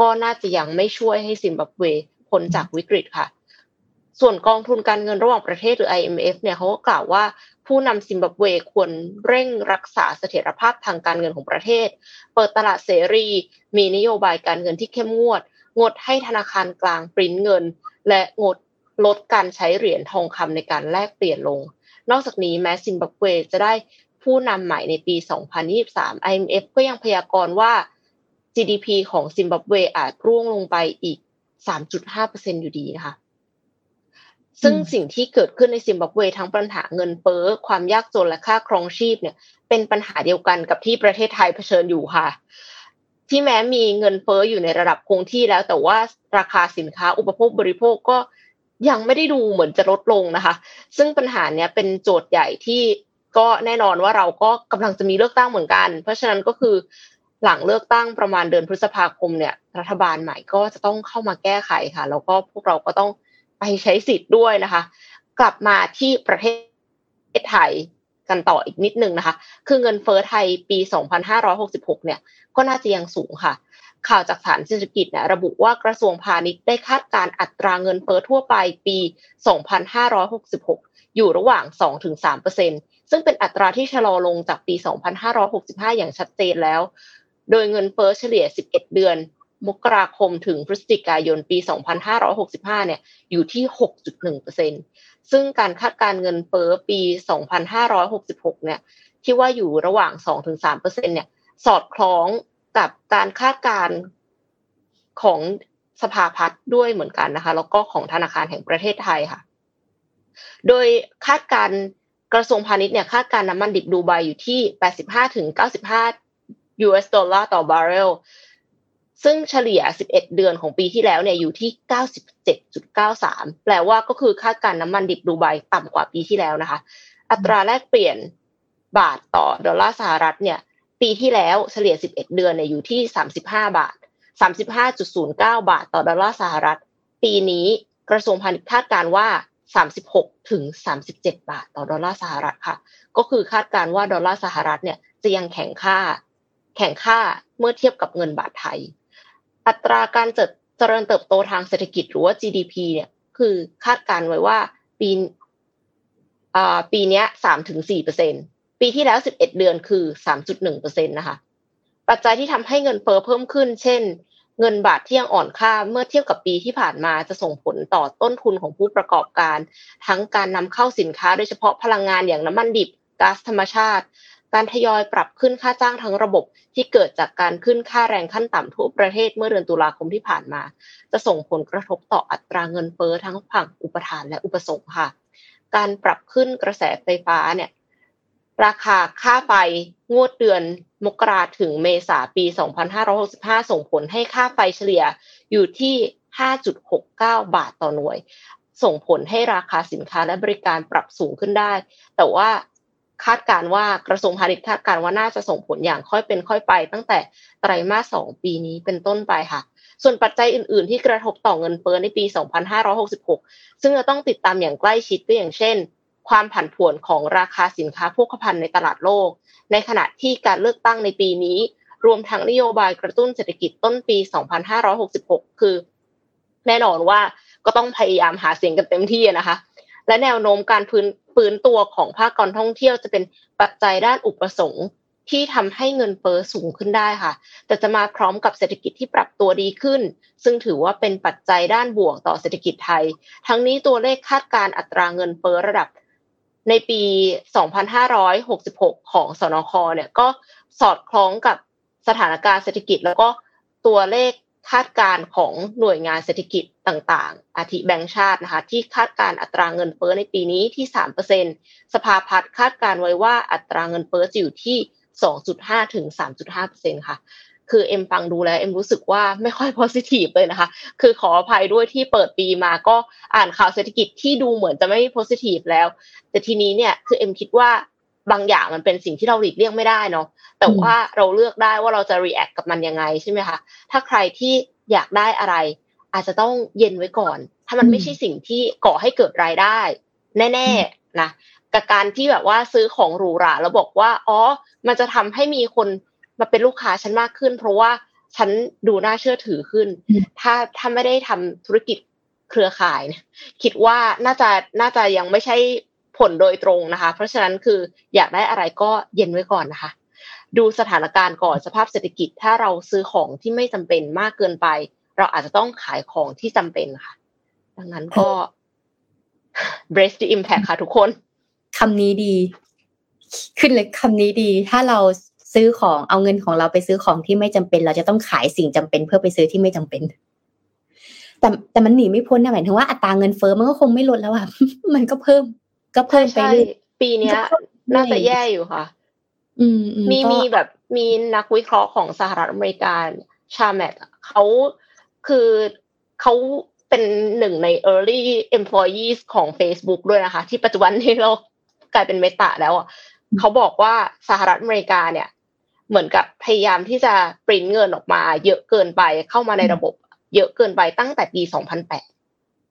ก็น่าจะยังไม่ช่วยให้ซิมบับเวพ้นจากวิกฤตค่ะส่วนกองทุนการเงินระหว่างประเทศหรือ ไอ เอ็ม เอฟ เนี่ยเขาก็กล่าวว่าผู้นำซิมบับเวควรเร่งรักษาเสถียรภาพทางการเงินของประเทศเปิดตลาดเสรีมีนโยบายการเงินที่เข้มงวดงดให้ธนาคารกลางปริ้นเงินและงดลดการใช้เหรียญทองคำในการแลกเปลี่ยนลงนอกจากนี้แม้ซิมบับเวจะได้ผู้นำใหม่ในปีสองพันยี่สิบสาม ไอ เอ็ม เอฟ ก็ยังพยากรณ์ว่า จี ดี พี ของซิมบับเวอาจร่วงลงไปอีก สามจุดห้าเปอร์เซ็นต์ อยู่ดีนะคะซึ่งสิ่งที่เกิดขึ้นในซิมบับเวทั้งปัญหาเงินเฟ้อความยากจนและค่าครองชีพเนี่ยเป็นปัญหาเดียวกันกับที่ประเทศไทยเผชิญอยู่ค่ะที่แม้มีเงินเฟ้ออยู่ในระดับคงที่แล้วแต่ว่าราคาสินค้าอุปโภคบริโภคก็ยังไม่ได้ดูเหมือนจะลดลงนะคะซึ่งปัญหาเนี้ยเป็นโจทย์ใหญ่ที่ก็แน่นอนว่าเราก็กำลังจะมีเลือกตั้งเหมือนกันเพราะฉะนั้นก็คือหลังเลือกตั้งประมาณเดือนพฤษภาคมเนี่ยรัฐบาลใหม่ก็จะต้องเข้ามาแก้ไขค่ะแล้วก็พวกเราก็ต้องไปใช้สิทธิ์ด้วยนะคะกลับมาที่ประเทศไทยกันต่ออีกนิดนึงนะคะคือเงินเฟ้อไทยปีสองพันห้าร้อยหกสิบหกเนี่ยก็น่าจะยังสูงค่ะข่าวจากฐานเศรษฐกิจเนี่ยระบุว่ากระทรวงพาณิชย์ได้คาดการณ์อัตราเงินเฟ้อทั่วไปปีสองพันห้าร้อยหกสิบหกอยู่ระหว่าง สองถึงสามเปอร์เซ็นต์ ซึ่งเป็นอัตราที่ชะลอลงจากปีสองพันห้าร้อยหกสิบห้าอย่างชัดเจนแล้วโดยเงินเฟ้อเฉลี่ยสิบเอ็ดเดือนมกราคมถึงพฤศจิกายนปีสองพันห้าร้อยหกสิบห้าเนี่ยอยู่ที่ หกจุดหนึ่งเปอร์เซ็นต์ ซึ่งการคาดการณ์เงินเฟ้อปีสองพันห้าร้อยหกสิบหกเนี่ยที่ว่าอยู่ระหว่าง สองถึงสามเปอร์เซ็นต์ เนี่ยสอดคล้องกับการคาดการณ์ของสภาพัฒน์ด้วยเหมือนกันนะคะแล้วก็ของธนาคารแห่งประเทศไทยค่ะโดยคาดการณ์กระทรวงพาณิชย์เนี่ยคาดการณ์น้ำมันดิบดูไบอยู่ที่ แปดสิบห้าถึงเก้าสิบห้า ยู เอส ดอลลาร์ต่อบาร์เรลซึ่งเฉลี่ยสิบเอ็ดเดือนของปีที่แล้วเนี่ยอยู่ที่ เก้าสิบเจ็ดจุดเก้าสาม แปลว่าก็คือคาดการณ์น้ำมันดิบดูไบต่ำกว่าปีที่แล้วนะคะอัตราแลกเปลี่ยนบาทต่อดอลลาร์สหรัฐเนี่ยปีที่แล้วเฉลี่ยสิบเอ็ดเดือนเนี่ยอยู่ที่35บาท สามสิบห้าจุดศูนย์เก้า บาทต่อดอลลาร์สหรัฐปีนี้กระทรวงพาณิชย์คาดการณ์ว่าสามสิบหกถึงสามสิบเจ็ดบาทต่อดอลลาร์สหรัฐค่ะก็คือคาดการณ์ว่าดอลลาร์สหรัฐเนี่ยจะยังแข็งค่าแข็งค่าเมื่อเทียบกับเงินบาทไทยอัตราการเจริญเติบโตทางเศรษฐกิจหรือว่า จี ดี พี เนี่ยคือคาดการณ์ไว้ว่าปีอ่าปีเนี้ย สามถึงสี่เปอร์เซ็นต์ปีที่แล้วสิบเอ็ดเดือนคือ สามจุดหนึ่งเปอร์เซ็นต์ นะคะปัจจัยที่ทำให้เงินเฟ้อเพิ่มขึ้นเช่นเงินบาทที่ยังอ่อนค่าเมื่อเทียบกับปีที่ผ่านมาจะส่งผลต่อต้นทุนของผู้ประกอบการทั้งการนำเข้าสินค้าโดยเฉพาะพลังงานอย่างน้ำมันดิบก๊าซธรรมชาติการทยอยปรับขึ้นค่าจ้างทั้งระบบที่เกิดจากการขึ้นค่าแรงขั้นต่ำทั่วประเทศเมื่อเดือนตุลาคมที่ผ่านมาจะส่งผลกระทบต่ออัตราเงินเฟ้อทั้งผังอุปทานและอุปสงค์ค่ะการปรับขึ้นกระแสไฟฟ้าเนี่ยราคาค่าไฟงวดเดือนมกราถึงเมษาปีสองพันห้าร้อยหกสิบห้าส่งผลให้ค่าไฟเฉลี่ยอยู่ที่ ห้าจุดหกเก้า บาทต่อหน่วยส่งผลให้ราคาสินค้าและบริการปรับสูงขึ้นได้แต่ว่าคาดการณ์ว่ากระทรวงพาณิชย์คาดการณ์ว่าน่าจะส่งผลอย่างค่อยเป็นค่อยไปตั้งแต่ไตรมาสสองปีนี้เป็นต้นไปค่ะส่วนปัจจัยอื่นๆที่กระทบต่อเงินเฟ้อในปีสองพันห้าร้อยหกสิบหกซึ่งเราต้องติดตามอย่างใกล้ชิดก็อย่างเช่น ความผันผวนของราคาสินค้าโภคภัณฑ์ในตลาดโลกในขณะที่การเลือกตั้งในปีนี้รวมทั้งนโยบายกระตุ้นเศรษฐกิจต้นปี สองพันห้าร้อยหกสิบหก คือแน่นอนว่าก็ต้องพยายามหาเสียงกันเต็มที่นะคะและแนวโน้มการฟื้นตัวของภาคการท่องเที่ยวจะเป็นปัจจัยด้านอุปสงค์ที่ทำให้เงินเฟ้อสูงขึ้นได้ค่ะแต่จะมาพร้อมกับเศรษฐกิจที่ปรับตัวดีขึ้นซึ่งถือว่าเป็นปัจจัยด้านบวกต่อเศรษฐกิจไทยทั้งนี้ตัวเลขคาดการณ์อัตราเงินเฟ้อระดับในปี สองพันห้าร้อยหกสิบหก ของสนค.เนี่ยก็สอดคล้องกับสถานการณ์เศรษฐกิจแล้วก็ตัวเลขคาดการณ์ของหน่วยงานเศรษฐกิจต่างๆอาทิแบงก์ชาตินะคะที่คาดการณ์อัตราเงินเฟ้อในปีนี้ที่ สามเปอร์เซ็นต์ สภาพัฒน์คาดการณ์ไว้ว่าอัตราเงินเฟ้อจะอยู่ที่ สองจุดห้าถึงสามจุดห้าเปอร์เซ็นต์ ค่ะคือเอ็มฟังดูแล้วเอ็มรู้สึกว่าไม่ค่อย positive เลยนะคะคือขออภัยด้วยที่เปิดปีมาก็อ่านข่าวเศรษฐกิจที่ดูเหมือนจะไม่ positive แล้วแต่ทีนี้เนี่ยคือเอ็มคิดว่าบางอย่างมันเป็นสิ่งที่เราหลีกเลี่ยงไม่ได้เนาะแต่ว่าเราเลือกได้ว่าเราจะ react กับมันยังไงใช่ไหมคะถ้าใครที่อยากได้อะไรอาจจะต้องเย็นไว้ก่อนถ้ามันไม่ใช่สิ่งที่ก่อให้เกิดรายได้แน่ๆนะกับการที่แบบว่าซื้อของหรูหราแล้วบอกว่าอ๋อมันจะทำให้มีคนมาเป็นลูกค้าฉันมากขึ้นเพราะว่าฉันดูน่าเชื่อถือขึ้นถ้าถ้าไม่ได้ทำธุรกิจเครือข่ายเนี่ยคิดว่าน่าจะน่าจะยังไม่ใช่ผลโดยตรงนะคะเพราะฉะนั้นคืออยากได้อะไรก็เย็นไว้ก่อนนะคะดูสถานการณ์ก่อนสภาพเศรษฐกิจถ้าเราซื้อของที่ไม่จำเป็นมากเกินไปเราอาจจะต้องขายของที่จำเป็นค่ะดังนั้นก็ brace the impact ค่ะทุกคนคำนี้ดีขึ้นเลยคำนี้ดีถ้าเราซื้อของเอาเงินของเราไปซื้อของที่ไม่จำเป็นเราจะต้องขายสิ่งจำเป็นเพื่อไปซื้อที่ไม่จำเป็นแต่แต่มันหนีไม่พ้นนะหมายถึงว่าอัตราเงินเฟ้อมันก็คงไม่ลดแล้วอ่ะมันก็เพิ่มก็เพิ่มไปปีนี้น่าจะแย่อยู่ค่ะมีมีแบบมีนักวิเคราะห์ของสหรัฐอเมริกาชาแมทเขาคือเขาเป็นหนึ่งใน early employees ของ Facebook ด้วยนะคะที่ปัจจุบันนี้เรากลายเป็นเมตาแล้วอ่ะเขาบอกว่าสหรัฐอเมริกาเนี่ยเหมือนกับพยายามที่จะปริ้นเงินออกมาเยอะเกินไปเข้ามาในระบบเยอะเกินไปตั้งแต่ปีสองพันแปด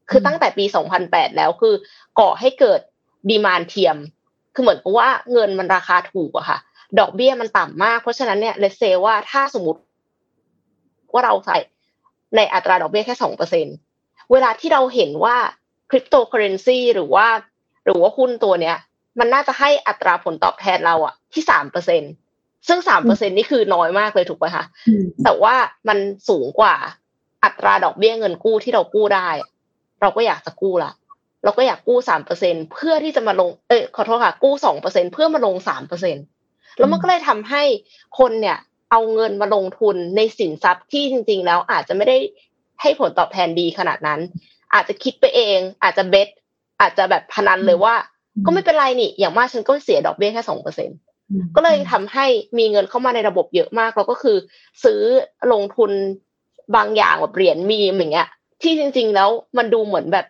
คือตั้งแต่ปีสองพันแปดแล้วคือก่อให้เกิดดีมานด์เทียมคือเหมือนกับว่าเงินมันราคาถูกอะค่ะดอกเบี้ยมันต่ำมากเพราะฉะนั้นเนี่ยเลทเซว่าถ้าสมมุติว่าเราใส่ในอัตราดอกเบี้ยแค่ สองเปอร์เซ็นต์ เวลาที่เราเห็นว่าคริปโตเคอเรนซีหรือว่าหรือว่าหุ้นตัวเนี้ยมันน่าจะให้อัตราผลตอบแทนเราอะที่ สามเปอร์เซ็นต์ ซึ่ง สามเปอร์เซ็นต์ นี่คือน้อยมากเลยถูกป่ะคะแต่ว่ามันสูงกว่าอัตราดอกเบี้ยเงินกู้ที่เรากู้ได้เราก็อยากจะกู้ละเราก็อยากกู้ สามเปอร์เซ็นต์ เพื่อที่จะมาลงเอ้ยขอโทษค่ะกู้ สองเปอร์เซ็นต์ เพื่อมาลง สามเปอร์เซ็นต์ แล้วมันก็เลยทำให้คนเนี่ยเอาเงินมาลงทุนในสินทรัพย์ที่จริงๆแล้วอาจจะไม่ได้ให้ผลตอบแทนดีขนาดนั้นอาจจะคิดไปเองอาจจะเบสอาจจะแบบพนันเลยว่าก็ไม่เป็นไรนี่อย่างมากฉันก็เสียดอกเบี้ยแค่ สองเปอร์เซ็นต์ ก็เลยทำให้มีเงินเข้ามาในระบบเยอะมากแล้วก็คือซื้อลงทุนบางอย่างแบบเหรียญมีมอย่างเงี้ยที่จริงๆแล้วมันดูเหมือนแบบ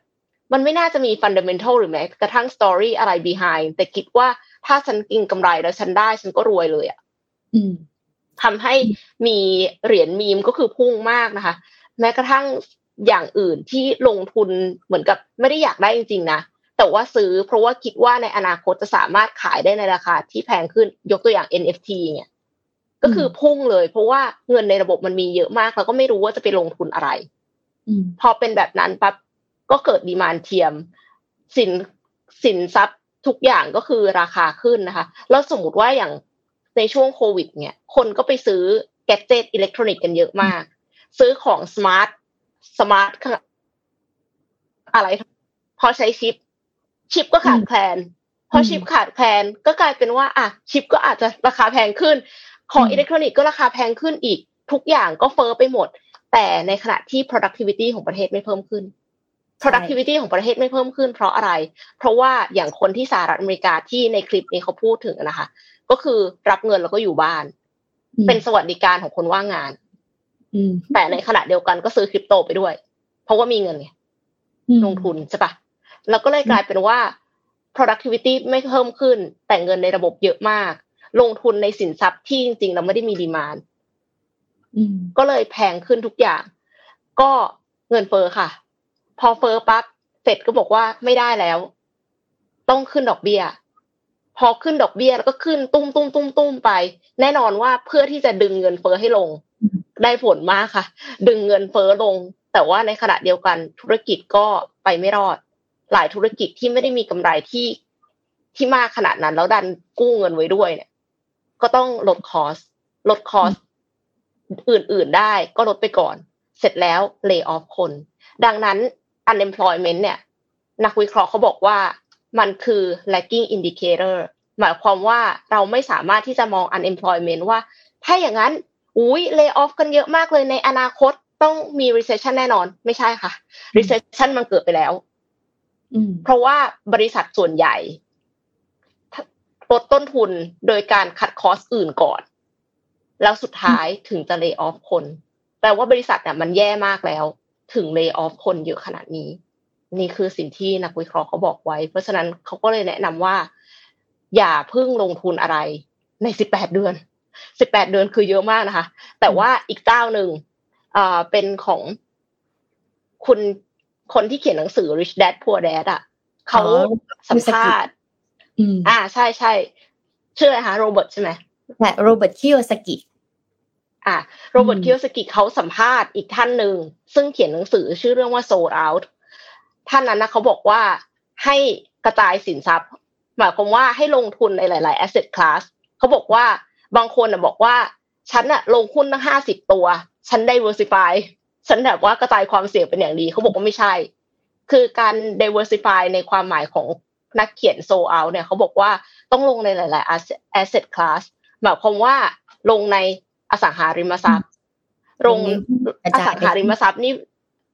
มันไม่น่าจะมี fundamental หรือแม้กระทั่ง story อะไร behind แต่คิดว่าถ้าฉันกินกำไรแล้วฉันได้ฉันก็รวยเลยอ่ะทำให้มีเหรียญมีมก็คือพุ่งมากนะคะแม้กระทั่งอย่างอื่นที่ลงทุนเหมือนกับไม่ได้อยากได้จริงๆนะแต่ว่าซื้อเพราะว่าคิดว่าในอนาคตจะสามารถขายได้ในราคาที่แพงขึ้นยกตัวอย่าง เอ็น เอฟ ที เนี่ยก็คือพุ่งเลยเพราะว่าเงินในระบบมันมีเยอะมากแล้วก็ไม่รู้ว่าจะไปลงทุนอะไรพอเป็นแบบนั้นปั๊บก็เกิดดีมานด์เทียมสินสินทรัพย์ทุกอย่างก็คือราคาขึ้นนะคะแล้วสมมติว่าอย่างในช่วงโควิดเนี่ยคนก็ไปซื้อแกดเจ็ตอิเล็กทรอนิกส์กันเยอะมากซื้อของสมาร์ทสมาร์ทอะไรพอใช้ชิปชิปก็ขาดแคลนพอชิปขาดแคลนก็กลายเป็นว่าอ่ะชิปก็อาจจะราคาแพงขึ้นของอิเล็กทรอนิกส์ก็ราคาแพงขึ้นอีกทุกอย่างก็เฟ้อไปหมดแต่ในขณะที่ productivity ของประเทศไม่เพิ่มขึ้นproductivity ของประเทศไม่เพิ่มขึ้นเพราะอะไรเพราะว่าอย่างคนที่สหรัฐอเมริกาที่ในคลิปนี้เขาพูดถึงนะคะก็คือรับเงินแล้วก็อยู่บ้านเป็นสวัสดิการของคนว่างงานแต่ในขณะเดียวกันก็ซื้อคริปโตไปด้วยเพราะว่ามีเงินไงลงทุนใช่ปะแล้วก็เลยกลายเป็นว่า productivity ไม่เพิ่มขึ้นแต่เงินในระบบเยอะมากลงทุนในสินทรัพย์ที่จริงๆเราไม่ได้มี demand ก็เลยแพงขึ้นทุกอย่างก็เงินเฟ้อค่ะพอเฟ้อปั๊บเฟดก็บอกว่าไม่ได้แล้ว ต้องขึ้นดอกเบี้ยพอขึ้นดอกเบี้ยแล้วก็ขึ้นตุ้มตุ้มตุ้มตุ้มไปแน่นอนว่าเพื่อที่จะดึงเงินเฟ้อให้ลงได้ผลมากค่ะดึงเงินเฟ้อลงแต่ว่าในขณะเดียวกันธุรกิจก็ไปไม่รอดหลายธุรกิจที่ไม่ได้มีกำไรที่ที่มากขนาดนั้นแล้วดันกู้เงินไว้ด้วยเนี่ยก็ต้องลดคอสลดคอสอื่นๆได้ก็ลดไปก่อนเสร็จแล้วเลย์ออฟคนดังนั้น unemployment เนี่ยนักวิเคราะห์เขาบอกว่ามันคือ lagging indicator หมายความว่าเราไม่สามารถที่จะมอง unemployment ว่าถ้าอย่างนั้นอุ๊ย lay off กันเยอะมากเลยในอนาคตต้องมี recession แน่นอนไม่ใช่ค่ะ recession มันเกิดไปแล้วเพราะว่าบริษัทส่วนใหญ่ลดต้นทุนโดยการคัดคอสอื่นก่อนแล้วสุดท้ายถึงจะ lay off คนแปลว่าบริษัทเนี่ยมันแย่มากแล้วถึง lay off คนเยอะขนาดนี้นี่คือสิ่งที่นักวิเคราะห์เขาบอกไว้เพราะฉะนั้นเขาก็เลยแนะนำว่าอย่าเพิ่งลงทุนอะไรในสิบแปดเดือนสิบแปดเดือนคือเยอะมากนะคะแต่ว่าอีกเจ้าหนึ่งเอ่อเป็นของคุณคนที่เขียนหนังสือ Rich Dad Poor Dad อ่ะเขาสัมภาษณ์อืมอ่าใช่ๆชื่ออะไรคะโรเบิร์ตใช่ไหมและโรเบิร์ตคิโยซากิอ่ะโรเบิร์ตคิโยซากิเขาสัมภาษณ์อีกท่านนึงซึ่งเขียนหนังสือชื่อเรื่องว่า Sold Outท่านนั้นนะเขาบอกว่าให้กระจายสินทรัพย์หมายความว่าให้ลงทุนในหลายๆ asset class เขาบอกว่าบางคนน่ะบอกว่าฉันน่ะลงหุ้นตั้งห้าสิบตัวฉัน diversify ฉันแบบว่ากระจายความเสี่ยงเป็นอย่างดีเขาบอกว่าไม่ใช่คือการ diversify ในความหมายของนักเขียน Sold Out เนี่ยเขาบอกว่าต้องลงในหลายๆ asset class หมายความว่าลงในอสังหาริมทรัพย์ลงอสังหาริมทรัพย์นี่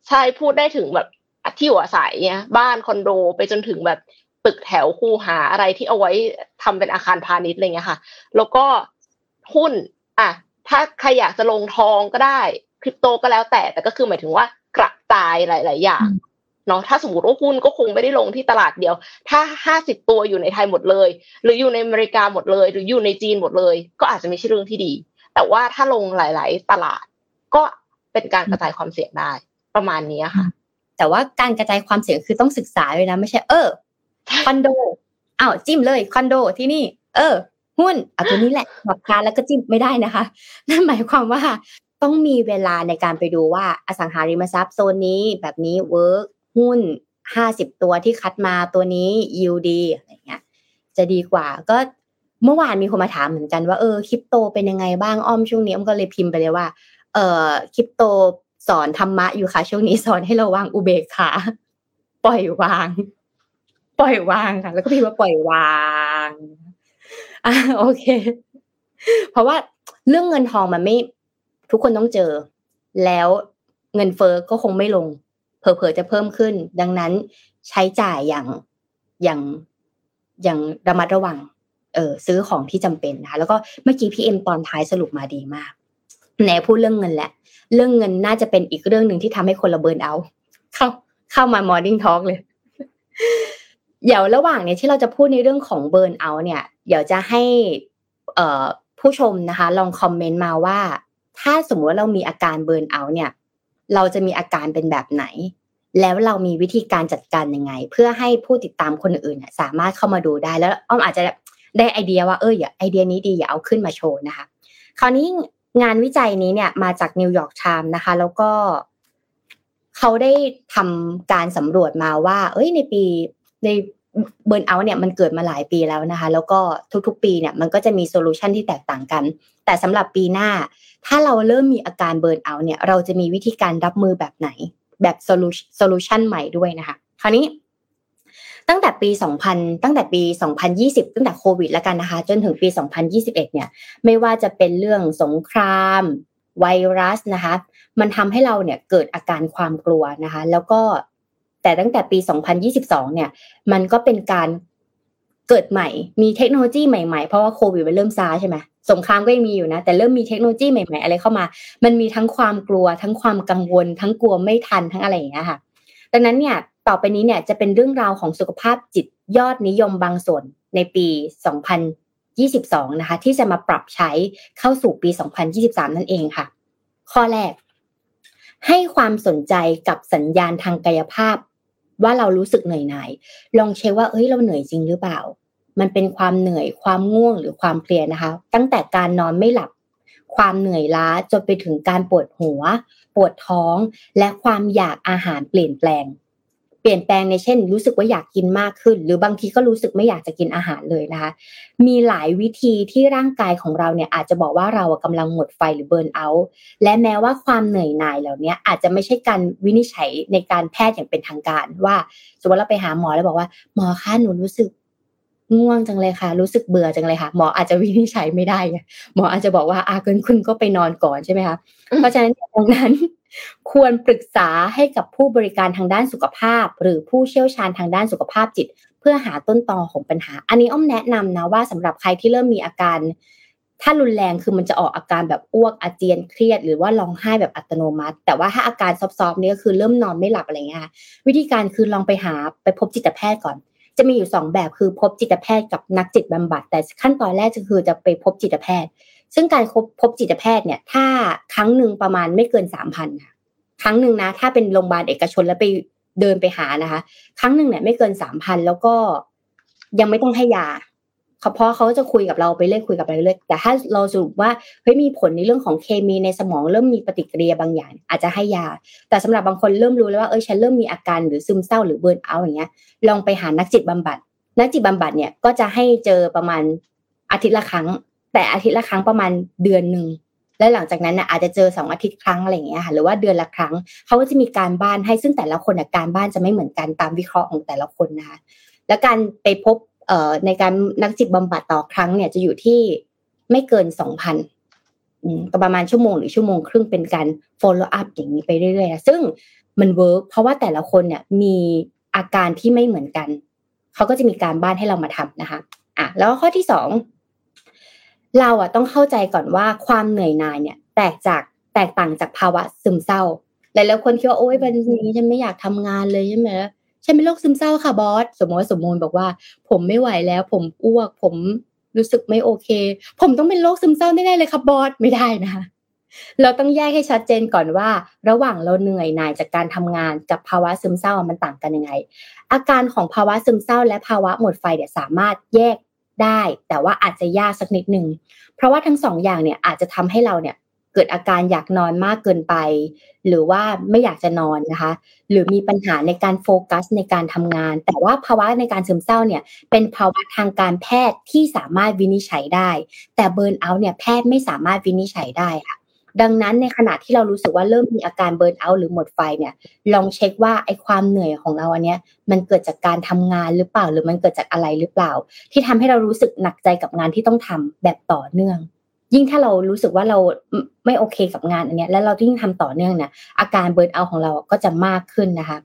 ใช่พูดได้ถึงแบบที่อยู่อาศัยเนี่ยบ้านคอนโดไปจนถึงแบบตึกแถวคูหาอะไรที่เอาไว้ทำเป็นอาคารพาณิชย์อะไรเงี้ยค่ะแล้วก็หุ้นอ่ะถ้าใครอยากจะลงทองก็ได้คริปโตก็แล้วแต่แต่ก็คือหมายถึงว่ากระจายหลายๆอย่างเนาะถ้าสมมติว่าหุ้นก็คงไม่ได้ลงที่ตลาดเดียวถ้าห้าสิบตัวอยู่ในไทยหมดเลยหรืออยู่ในอเมริกาหมดเลยหรืออยู่ในจีนหมดเลยก็อาจจะไม่ใช่เรื่องที่ดีแต่ว่าถ้าลงหลายๆตลาดก็เป็นการกระจายความเสี่ยงได้ประมาณนี้ค่ะแต่ว่าการกระจายความเสี่ยงคือต้องศึกษาด้วยนะไม่ใช่เออคอนโดอ้าวจิ้มเลยคอนโดที่นี่เออหุ้นเอาตัวนี้แหละหลักการแล้วก็จิ้มไม่ได้นะคะนั่นหมายความว่าต้องมีเวลาในการไปดูว่าอสังหาริมทรัพย์โซนนี้แบบนี้เวิร์กหุ้นห้าสิบตัวที่คัดมาตัวนี้ยิวดีอะไรเงี้ยจะดีกว่าก็เมื่อวานมีคนมาถามเหมือนกันว่าเออคริปโตเป็นยังไงบ้างอ้อมช่วงนี้อ้อมก็เลยพิมพ์ไปเลยว่าเออคริปโตสอนธรรมะอยู่ค่ะช่วงนี้สอนให้เราวางอุเบกขาปล่อยวางปล่อยวางค่ะแล้วก็พิมพ์ว่าปล่อยวางอ่ะโอเคเพราะว่าเรื่องเงินทองมันไม่ทุกคนต้องเจอแล้วเงินเฟ้อก็คงไม่ลงเผลอๆจะเพิ่มขึ้นดังนั้นใช้จ่ายอย่างอย่างอย่างระมัดระวังเออซื้อของที่จำเป็นนะคะแล้วก็เมื่อกี้พี่เอ็มตอนท้ายสรุปมาดีมากแหนพูดเรื่องเงินแหละเรื่องเงินน่าจะเป็นอีกเรื่องหนึ่งที่ทำให้คนระเบิดเอาเข้าเข้ามามอร์นิ่งทอล์กเลยเดี๋ยวระหว่างเนี่ยที่เราจะพูดในเรื่องของเบิร์นเอาเนี่ยเดี๋ยวจะให้ผู้ชมนะคะลองคอมเมนต์มาว่าถ้าสมมติว่าเรามีอาการเบิร์นเอาเนี่ยเราจะมีอาการเป็นแบบไหนแล้วเรามีวิธีการจัดการยังไงเพื่อให้ผู้ติดตามคนอื่นเนี่ยสามารถเข้ามาดูได้แล้วอ้อมอาจจะได้ไอเดียว่าเอออย่าไอเดียนี้ดีอย่าเอาขึ้นมาโชว์นะคะคราวนี้งานวิจัยนี้เนี่ยมาจากนิวยอร์กไทม์นะคะแล้วก็เขาได้ทำการสำรวจมาว่าเอ้ยในปีในเบิร์นเอาท์เนี่ยมันเกิดมาหลายปีแล้วนะคะแล้วก็ทุกๆปีเนี่ยมันก็จะมีโซลูชันที่แตกต่างกันแต่สำหรับปีหน้าถ้าเราเริ่มมีอาการเบิร์นเอาท์เนี่ยเราจะมีวิธีการรับมือแบบไหนแบบโซลูชันใหม่ด้วยนะคะคราวนี้ตั้งแต่ปีสองพันตั้งแต่ปีสองพันยี่สิบตั้งแต่โควิดแล้วกันนะคะจนถึงปีสองพันยี่สิบเอ็ดเนี่ยไม่ว่าจะเป็นเรื่องสงครามไวรัสนะคะมันทำให้เราเนี่ยเกิดอาการความกลัวนะคะแล้วก็แต่ตั้งแต่ปีสองพันยี่สิบสองเนี่ยมันก็เป็นการเกิดใหม่มีเทคโนโลยีใหม่ๆเพราะว่าโควิดมันเริ่มซาใช่ไหมสงครามก็ยังมีอยู่นะแต่เริ่มมีเทคโนโลยีใหม่ๆอะไรเข้ามามันมีทั้งความกลัวทั้งความกังวลทั้งกลัวไม่ทันทั้งอะไรอย่างเงี้ยค่ะดังนั้นเนี่ยต่อไปนี้เนี่ยจะเป็นเรื่องราวของสุขภาพจิตยอดนิยมบางส่วนในปีสองพันยี่สิบสองนะคะที่จะมาปรับใช้เข้าสู่ปีสองพันยี่สิบสามนั่นเองค่ะข้อแรกให้ความสนใจกับสัญญาณทางกายภาพ ว่าเรารู้สึกเหนื่อยหน่ายลองเช็คว่าเอ้ยเราเหนื่อยจริงหรือเปล่ามันเป็นความเหนื่อยความง่วงหรือความเพลียนะคะตั้งแต่การนอนไม่หลับความเหนื่อยล้าจนไปถึงการปวดหัวปวดท้องและความอยากอาหารเปลี่ยนแปลงเปลี่ยนแปลงในเช่นรู้สึกว่าอยากกินมากขึ้นหรือบางทีก็รู้สึกไม่อยากจะกินอาหารเลยนะคะมีหลายวิธีที่ร่างกายของเราเนี่ยอาจจะบอกว่าเรากำลังหมดไฟหรือเบิร์นเอาท์และแม้ว่าความเหนื่อยหน่ายเหล่านี้อาจจะไม่ใช่การวินิจฉัยในการแพทย์อย่างเป็นทางการว่าสมมติเราไปหาหมอแล้วบอกว่าหมอคะหนูรู้สึกง่วงจังเลยค่ะรู้สึกเบื่อจังเลยค่ะหมออาจจะวินิจฉัยไม่ได้หมออาจจะบอกว่าอาเกินคุณก็ไปนอนก่อนใช่ไหมคะเพราะฉะนั้นตรงนั้นควรปรึกษาให้กับผู้บริการทางด้านสุขภาพหรือผู้เชี่ยวชาญทางด้านสุขภาพจิตเพื่อหาต้นตอของปัญหาอันนี้อ้อมแนะนำนะว่าสำหรับใครที่เริ่มมีอาการถ้ารุนแรงคือมันจะออกอาการแบบอ้วกอาเจียนเครียดหรือว่าร้องไห้แบบอัตโนมัติแต่ว่าถ้าอาการซอฟๆนี่ก็คือเริ่มนอนไม่หลับอะไรเงี้ยวิธีการคือลองไปหาไปพบจิตแพทย์ก่อนจะมีอยู่สองแบบคือพบจิตแพทย์กับนักจิตบำบัดแต่ขั้นตอนแรกก็คือจะไปพบจิตแพทย์ซึ่งการพบจิตแพทย์เนี่ยถ้าครั้งนึงประมาณไม่เกิน สามพัน นะครั้งนึงนะถ้าเป็นโรงพยาบาลเอกชนแล้วไปเดินไปหานะคะครั้งนึงเนี่ยไม่เกิน สามพัน แล้วก็ยังไม่ต้องให้ยาเพราะเขาจะคุยกับเราไปเรื่อยคุยกับเราเรื่อยแต่ถ้าเราสรุปว่าเฮ้ยมีผลในเรื่องของเคมีในสมองเริ่มมีปฏิกิริยาบางอย่างอาจจะให้ยาแต่สำหรับบางคนเริ่มรู้แล้วว่าเอ้ยฉันเริ่มมีอาการหรือซึมเศร้าหรือเบิร์นเอาท์อย่างเงี้ยลองไปหานักจิตบำบัดนักจิตบำบัดเนี่ยก็จะให้เจอประมาณอาทิตย์ละครั้งแต่อาทิตย์ละครั้งประมาณเดือนนึงและหลังจากนั้นน่ะอาจจะเจอสองอาทิตย์ครั้งอะไรอย่างเงี้ยค่ะหรือว่าเดือนละครั้งเขาก็จะมีการบ้านให้ซึ่งแต่ละคนน่ะการบ้านจะไม่เหมือนกันตามวิเคราะห์ของแต่ละคนนะคะและการไปพบในการนักจิตบำบัดต่อครั้งเนี่ยจะอยู่ที่ไม่เกิน สองพัน อืมประมาณชั่วโมงหรือชั่วโมงครึ่งเป็นการ follow up อย่างนี้ไปเรื่อยๆนะซึ่งมันเวิร์คเพราะว่าแต่ละคนเนี่ยมีอาการที่ไม่เหมือนกันเขาก็จะมีการบ้านให้เรามาทำนะคะอ่ะแล้วข้อที่สองเราอ่ะต้องเข้าใจก่อนว่าความเหนื่อยหน่ายเนี่ยแตกจากแตกต่างจากภาวะซึมเศร้าหลายๆคนคิดว่าโอ๊ยวันนี้ฉันไม่อยากทำงานเลยใช่ไหมฉันเป็นโรคซึมเศร้าค่ะบอสสมมติว่าสมมูลบอกว่าผมไม่ไหวแล้วผมอ้วกผมรู้สึกไม่โอเคผมต้องเป็นโรคซึมเศร้าแน่ๆเลยค่ะบอสไม่ได้นะเราต้องแยกให้ชัดเจนก่อนว่าระหว่างเราเหนื่อยหน่ายจากการทำงานกับภาวะซึมเศร้ามันต่างกันยังไงอาการของภาวะซึมเศร้าและภาวะหมดไฟเนี่ยสามารถแยกได้แต่ว่าอาจจะยากสักนิดนึงเพราะว่าทั้งสองอย่างเนี่ยอาจจะทำให้เราเนี่ยเกิดอาการอยากนอนมากเกินไปหรือว่าไม่อยากจะนอนนะคะหรือมีปัญหาในการโฟกัสในการทำงานแต่ว่าภาวะในการซึมเศร้าเนี่ยเป็นภาวะทางการแพทย์ที่สามารถวินิจฉัยได้แต่เบิร์นเอาท์เนี่ยแพทย์ไม่สามารถวินิจฉัยได้ค่ะดังนั้นในขณะที่เรารู้สึกว่าเริ่มมีอาการเบิร์นเอาท์หรือหมดไฟเนี่ยลองเช็คว่าไอ้ความเหนื่อยของเราอันเนี้ยมันเกิดจากการทำงานหรือเปล่าหรือมันเกิดจากอะไรหรือเปล่าที่ทำให้เรารู้สึกหนักใจกับงานที่ต้องทำแบบต่อเนื่องยิ่งถ้าเรารู้สึกว่าเราไม่โอเคกับงานอันเนี้ยแล้วเรายิ่งทำต่อเนื่องเนี่ยอาการเบิร์นเอาท์ของเราก็จะมากขึ้นนะคะ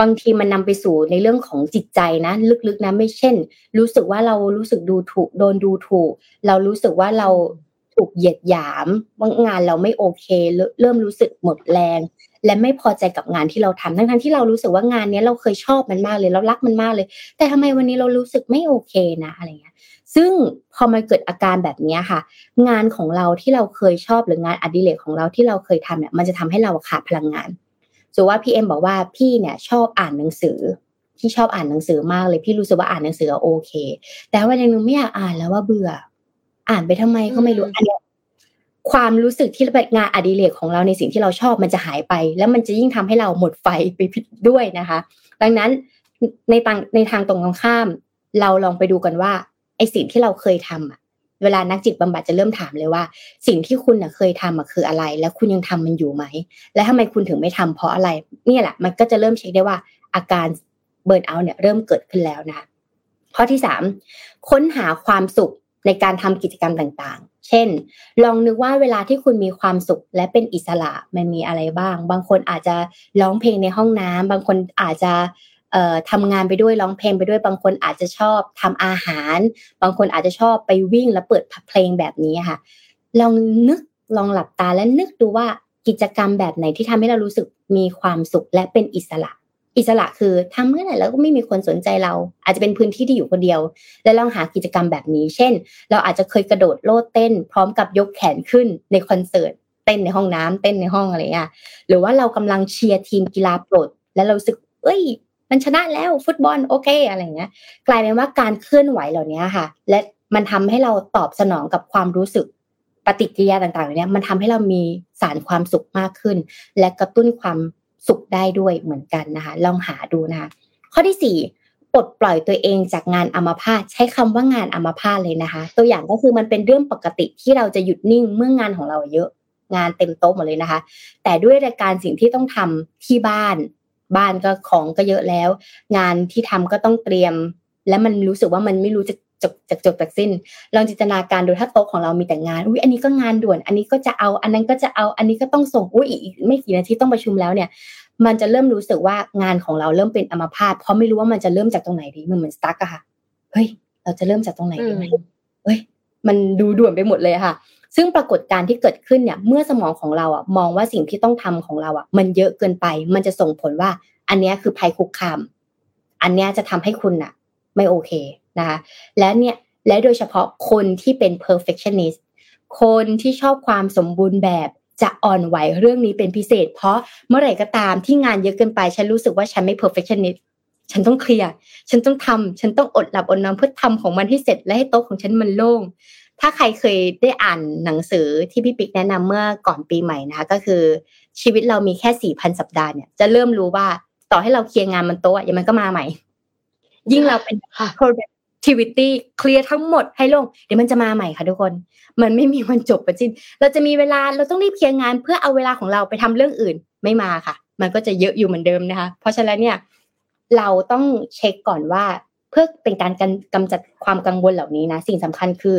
บางทีมันนำไปสู่ในเรื่องของจิตใจนะลึกๆนะไม่เช่นรู้สึกว่าเรารู้สึกดูถูกโดนดูถูกเรารู้สึกว่าเราถูกเหยียดหยามว่างานเราไม่โอเคเริ่มรู้สึกหมดแรงและไม่พอใจกับงานที่เราทำทั้งๆที่เรารู้สึกว่างานนี้เราเคยชอบมันมากเลยเรารักมันมากเลยแต่ทำไมวันนี้เรารู้สึกไม่โอเคนะอะไรเงี้ยซึ่งพอมันเกิดอาการแบบนี้ค่ะงานของเราที่เราเคยชอบหรืองานอดิเรกของเราที่เราเคยทำเนี่ยมันจะทำให้เราขาดพลังงานส่วนว่าพี่เอ็มบอกว่าพี่เนี่ยชอบอ่านหนังสือพี่ชอบอ่านหนังสือมากเลยพี่รู้สึกว่าอ่านหนังสือโอเคแต่วันนึงไม่อยากอ่านแล้วว่าเบื่ออ่านไปทำไมก็ไม่รู้อันนี้ความรู้สึกที่เป็นงานอดิเรกของเราในสิ่งที่เราชอบมันจะหายไปแล้วมันจะยิ่งทำให้เราหมดไฟไปด้วยนะคะดังนั้นในทางในทางตรงกันข้ามเราลองไปดูกันว่าไอสิ่งที่เราเคยทำอ่ะเวลานักจิตบำบัดจะเริ่มถามเลยว่าสิ่งที่คุณน่ะเคยทำอ่ะคืออะไรแล้วคุณยังทำมันอยู่ไหมและทำไมคุณถึงไม่ทำเพราะอะไรนี่แหละมันก็จะเริ่มเช็คได้ว่าอาการเบิร์นเอาท์เนี่ยเริ่มเกิดขึ้นแล้วนะคะข้อที่สามค้นหาความสุขในการทำกิจกรรมต่างๆเช่นลองนึกว่าเวลาที่คุณมีความสุขและเป็นอิสระมันมีอะไรบ้างบางคนอาจจะร้องเพลงในห้องน้ำบางคนอาจจะเอ่อทำงานไปด้วยร้องเพลงไปด้วยบางคนอาจจะชอบทำอาหารบางคนอาจจะชอบไปวิ่งแล้วเปิดเพลงแบบนี้ค่ะลองนึกลองหลับตาและนึกดูว่ากิจกรรมแบบไหนที่ทำให้เรารู้สึกมีความสุขและเป็นอิสระอิสระคือทำเมื่อไหร่แล้วก็ไม่มีคนสนใจเราอาจจะเป็นพื้นที่ที่อยู่คนเดียวและลองหากิจกรรมแบบนี้เช่นเราอาจจะเคยกระโดดโลดเต้นพร้อมกับยกแขนขึ้นในคอนเสิร์ตเต้นในห้องน้ำเต้นในห้องอะไรอย่างเงี้ยหรือว่าเรากำลังเชียร์ทีมกีฬาโปรดและเรารู้สึกเอ้ย มันชนะแล้วฟุตบอลโอเคอะไรเงี้ยกลายเป็นว่าการเคลื่อนไหวเหล่านี้ค่ะและมันทำให้เราตอบสนองกับความรู้สึกปฏิกิริยาต่างๆเหล่านี้มันทำให้เรามีสารความสุขมากขึ้นและกระตุ้นความสุขได้ด้วยเหมือนกันนะคะลองหาดูนะคะข้อที่สี่ปลดปล่อยตัวเองจากงานอัมพาตใช้คำว่างานอัมพาตเลยนะคะตัวอย่างก็คือมันเป็นเรื่องปกติที่เราจะหยุดนิ่งเมื่องานของเราเยอะงานเต็มโต๊ะหมดเลยนะคะแต่ด้วยรายการสิ่งที่ต้องทำที่บ้านบ้านก็ของก็เยอะแล้วงานที่ทำก็ต้องเตรียมและมันรู้สึกว่ามันไม่รู้จะจบจากจบจากสิ้นลองจินตนาการดูถ้าโต๊ะของเรามีแต่งานอุ๊ยอันนี้ก็งานด่วนอันนี้ก็จะเอาอันนั้นก็จะเอาอันนี้ก็ต้องส่งอุ๊ยอีกไม่กี่นาทีต้องประชุมแล้วเนี่ยมันจะเริ่มรู้สึกว่างานของเราเริ่มเป็นอัมพาตเพราะไม่รู้ว่ามันจะเริ่มจากตรงไหนดีมันเหมือนสตั๊กอะค่ะเฮ้ยเราจะเริ่มจากตรงไหนดีมั้ยเฮ้ยมันดูด่วนไปหมดเลยค่ะซึ่งปรากฏการณ์ที่เกิดขึ้นเนี่ยเมื่อสมองของเราอ่ะมองว่าสิ่งที่ต้องทำของเราอ่ะมันเยอะเกินไปมันจะส่งผลว่าอันนี้คือภัยคุกคามอันนี้จะทำให้คุณอ่ะไม่โอเคนะคะและเนี่ยและโดยเฉพาะคนที่เป็น perfectionist คนที่ชอบความสมบูรณ์แบบจะอ่อนไหวเรื่องนี้เป็นพิเศษเพราะเมื่อไหร่ก็ตามที่งานเยอะเกินไปฉันรู้สึกว่าฉันไม่ perfectionist ฉันต้องเคลียร์ฉันต้องทำฉันต้องอดหลับอดนอนเพื่อทำของมันให้เสร็จและให้โต๊ะของฉันมันโล่งถ้าใครเคยได้อ่านหนังสือที่พี่ปิ๊กแนะนำเมื่อก่อนปีใหม่นะคะก็คือชีวิตเรามีแค่ สี่พัน สัปดาห์เนี่ยจะเริ่มรู้ว่าต่อให้เราเคลียร์งานมันโต๊ะยังมันก็มาใหม่ยิ่งเราเป็น productivity เคลียร์ทั้งหมดให้ลงเดี๋ยวมันจะมาใหม่ค่ะทุกคนมันไม่มีวันจบประจินเราจะมีเวลาเราต้องรีบเคลียร์งานเพื่อเอาเวลาของเราไปทำเรื่องอื่นไม่มาค่ะมันก็จะเยอะอยู่เหมือนเดิมนะคะเพราะฉะนั้นเนี่ยเราต้องเช็คก่อนว่าเพื่อเป็นการกำจัดความกังวลเหล่านี้นะสิ่งสำคัญคือ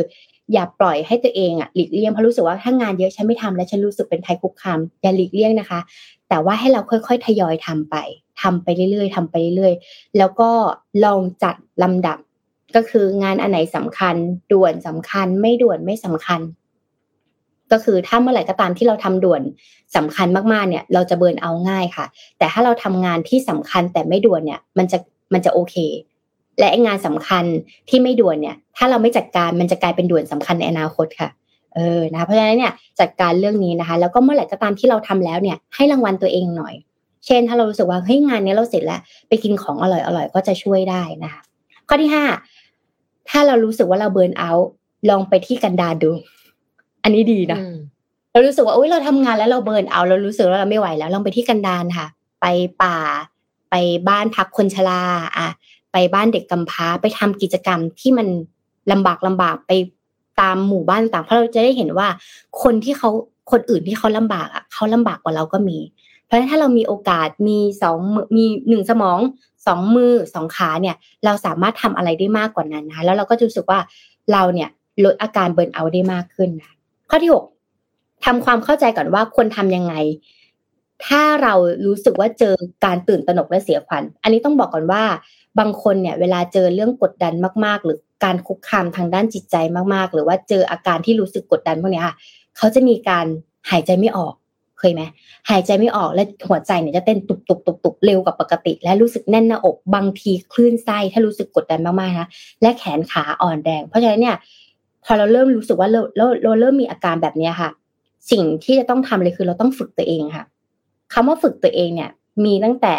อย่าปล่อยให้ตัวเองอ่ะหลีกเลี่ยงเพราะรู้สึกว่าถ้างานเยอะฉันไม่ทำและฉันรู้สึกเป็นภัยคุกคามอย่าหลีกเลี่ยงนะคะแต่ว่าให้เราค่อยๆทยอยทำไปทำไปเรื่อยๆทำไปเรื่อยๆแล้วก็ลองจัดลำดับก็คืองานอันไหนสำคัญด่วนสำคัญไม่ด่วนไม่สำคัญก็คือถ้าเมื่อไหร่ก็ตามที่เราทำด่วนสำคัญมากๆเนี่ยเราจะเบิร์นเอาง่ายค่ะแต่ถ้าเราทำงานที่สำคัญแต่ไม่ด่วนเนี่ยมันจะมันจะโอเคและงานสำคัญที่ไม่ด่วนเนี่ยถ้าเราไม่จัดการมันจะกลายเป็นด่วนสำคัญในอนาคตค่ะเออนะเพราะฉะนั้นเนี่ยจัดการเรื่องนี้นะคะแล้วก็เมื่อไหร่ก็ตามที่เราทำแล้วเนี่ยให้รางวัลตัวเองหน่อยเช่นถ้าเรารู้สึกว่าเฮ้ยงานนี้เราเสร็จแล้วไปกินของอร่อยๆก็จะช่วยได้นะคะข้อที่ห้าถ้าเรารู้สึกว่าเราเบิร์นเอาท์ลองไปที่กันดารดูอันนี้ดีนะเรารู้สึกว่าโอ๊ยเราทำงานแล้วเราเบิร์นเอาท์เรารู้สึกว่าเราไม่ไหวแล้วลองไปที่กันดารค่ะไปป่าไปบ้านพักคนชราอ่ะไปบ้านเด็กกำพร้าไปทำกิจกรรมที่มันลำบากลำบากไปตามหมู่บ้านต่างเพราะเราจะได้เห็นว่าคนที่เขาคนอื่นที่เขาลำบากอ่ะเขาลำบากกว่าเราก็มีเพราะฉะนั้นถ้าเรามีโอกาสมีสองมีหนึ่งสมองสองมือสองขาเนี่ยเราสามารถทำอะไรได้มากกว่านั้นนะคะแล้วเราก็จะรู้สึกว่าเราเนี่ยลดอาการเบิร์นเอาท์ได้มากขึ้นนะข้อที่หกทำความเข้าใจก่อนว่าควรทำยังไงถ้าเรารู้สึกว่าเจอการตื่นตระหนกและเสียขวัญอันนี้ต้องบอกก่อนว่าบางคนเนี่ยเวลาเจอเรื่องกดดันมากๆหรือการคุกคามทางด้านจิตใจมากๆหรือว่าเจออาการที่รู้สึกกดดันพวกนี้ค่ะเขาจะมีการหายใจไม่ออกเคยไหมหายใจไม่ออกและหัวใจเนี่ยจะเต้นตุบๆๆเร็วกว่าปกติและรู้สึกแน่นหน้าอกบางทีคลื่นไส้ถ้ารู้สึกกดดันมากๆนะและแขนขาอ่อนแรงเพราะฉะนั้นเนี่ยพอเราเริ่มรู้สึกว่าเราเราเริ่มมีอาการแบบนี้ค่ะสิ่งที่จะต้องทำเลยคือเราต้องฝึกตัวเองค่ะคำว่าฝึกตัวเองเนี่ยมีตั้งแต่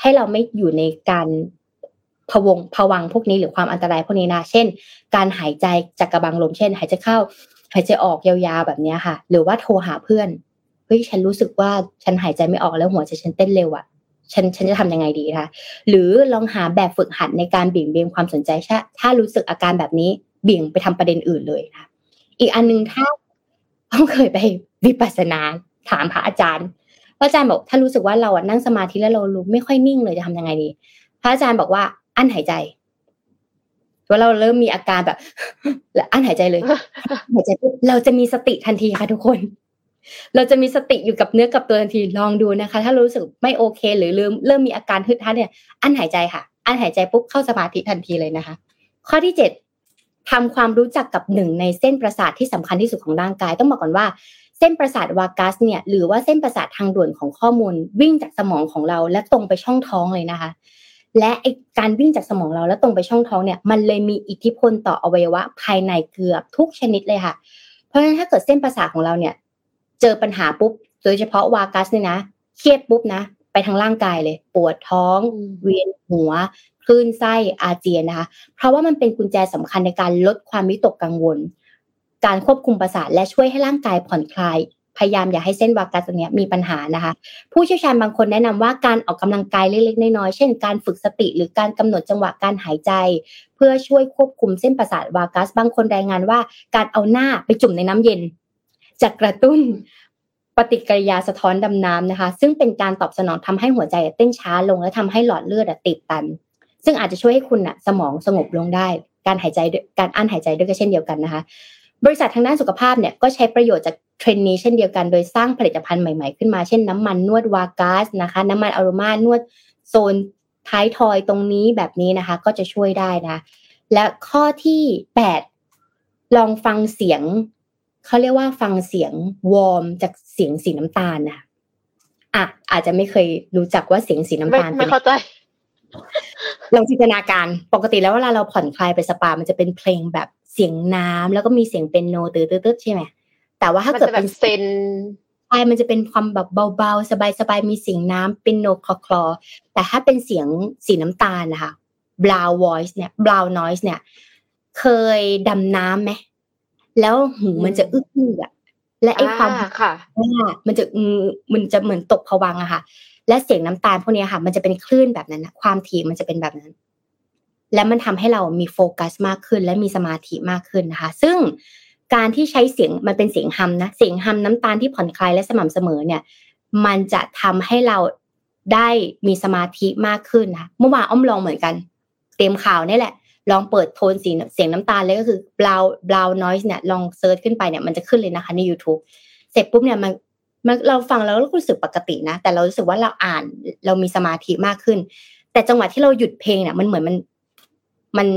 ให้เราไม่อยู่ในการพะวงพะวังพวกนี้หรือความอันตรายพวกนี้นะเช่นการหายใจจากกระบังลมเช่นหายใจเข้าหายใจออกยาวๆแบบนี้ค่ะหรือว่าโทรหาเพื่อนเฮ้ยฉันรู้สึกว่าฉันหายใจไม่ออกแล้วหัวใจฉันเต้นเร็วอ่ะฉันฉันจะทำยังไงดีคะหรือลองหาแบบฝึกหัดในการเบี่ยงเบนความสนใจถ้าถ้ารู้สึกอาการแบบนี้เบี่ยงไปทำประเด็นอื่นเลยนะอีกอันนึงถ้าต้องเคยไปวิปัสสนาถามพระอาจารย์พระอาจารย์บอกถ้ารู้สึกว่าเราอ่ะนั่งสมาธิแล้วเรารู้ไม่ค่อยนิ่งเลยจะทำยังไงดีพระอาจารย์บอกว่าอั้นหายใจว่าเราเริ่มมีอาการแบบและอั้นหายใจเลยหายใจเราจะมีสติทันทีค่ะทุกคนเราจะมีสติอยู่กับเนื้อกับตัวทันทีลองดูนะคะถ้ารู้สึกไม่โอเคหรือเริ่มเริ่มมีอาการฮึดฮัดเนี่ยอั้นหายใจค่ะอั้นหายใจปุ๊บเข้าสมาธิทันทีเลยนะคะข้อที่เจ็ดทำความรู้จักกับหนึ่งในเส้นประสาทที่สำคัญที่สุดของร่างกายต้องบอกก่อนว่าเส้นประสาทวากัสเนี่ยหรือว่าเส้นประสาททางด่วนของข้อมูลวิ่งจากสมองของเราและตรงไปช่องท้องเลยนะคะและไอ้การวิ่งจากสมองเราและตรงไปช่องท้องเนี่ยมันเลยมีอิทธิพลต่ออวัยวะภายในเกือบทุกชนิดเลยค่ะเพราะฉะนั้นถ้าเกิดเส้นประสาทของเราเนี่ยเจอปัญหาปุ๊บโดยเฉพาะวากัสเนี่ยนะเครียดปุ๊บนะไป ทั้งร่างกายเลยปวดท้องเวียนหัวคลื่นไส้อาเจียนนะคะเพราะว่ามันเป็นกุญแจสำคัญในการลดความวิตกกังวลการควบคุมประสาทและช่วยให้ร่างกายผ่อนคลายพยายามอย่าให้เส้นวากัสตรงนี้มีปัญหานะคะผู้เชี่ยวชาญบางคนแนะนำว่าการออกกำลังกายเล็กๆน้อยๆเช่นการฝึกสติหรือการกำหนดจังหวะการหายใจเพื่อช่วยควบคุมเส้นประสาทวากัสบางคนรายงานว่าการเอาหน้าไปจุ่มในน้ำเย็นจะกระตุ้นปฏิกิริยาสะท้อนดำน้ำนะคะซึ่งเป็นการตอบสนองทำให้หัวใจเต้นช้าลงและทำให้หลอดเลือดตีบตันซึ่งอาจจะช่วยให้คุณสมองสงบลงได้การหายใจการอั้นหายใจด้วยก็เช่นเดียวกันนะคะบริษัททางด้านสุขภาพเนี่ยก็ใช้ประโยชน์จากเทรนด์นี้เช่นเดียวกันโดยสร้างผลิตภัณฑ์ใหม่ๆขึ้นมาเช่นน้ำมันนวดวากัสนะคะน้ำมันอโรมานวดโซนท้ายทอยตรงนี้แบบนี้นะคะก็จะช่วยได้นะและข้อที่แปดลองฟังเสียงเขาเรียกว่าฟังเสียงวอร์มจากเสียงสีน้ำตาลนะอ่ะอาจจะไม่เคยรู้จักว่าเสียงสีน้ำตาลไม่เข้าใจลองจินตนาการปกติแล้วเวลาเราผ่อนคลายไปสปามันจะเป็นเพลงแบบเสียงน้ำแล้วก็มีเสียงเปียโนตื้อๆใช่ไหมแต่ว่าถ้าเกิดเป็นเซนใช่มันจะเป็นความแบบเบาๆสบายๆมีเสียงน้ำเปียโนคลอๆแต่ถ้าเป็นเสียงสีน้ำตาลนะคะ Brown Voice เนี่ย Brown Noise เนี่ยเคยดำน้ำไหมแล้วหูมันจะอึ้งๆอ่ะและไอ้ความค่ะมันจะมันจะเหมือนตกภวังค์อะค่ะและเสียงน้ำตาลพวกนี้ค่ะมันจะเป็นคลื่นแบบนั้นนะความถี่มันจะเป็นแบบนั้นและมันทำให้เรามีโฟกัสมากขึ้นและมีสมาธิมากขึ้นนะคะซึ่งการที่ใช้เสียงมันเป็นเสียงฮัมนะเสียงฮัมน้ำตาลที่ผ่อนคลายและสม่ำเสมอเนี่ยมันจะทำให้เราได้มีสมาธิมากขึ้นนะเมื่อวานอ้อมลองเหมือนกันเตรียมข่าวนี่แหละลองเปิดโทนเสียงเสียงน้ำตาลเลยก็คือ brown brown noise เนี่ยลองเซิร์ชขึ้นไปเนี่ยมันจะขึ้นเลยนะคะใน YouTube เสร็จปุ๊บเนี่ยมันเราฟังแล้วเรารู้สึกปกตินะแต่เรารู้สึกว่าเราอ่านเรามีสมาธิมากขึ้นแต่จังหวะที่เราหยุดเพลงเนี่ยมันเหมือนมันมัน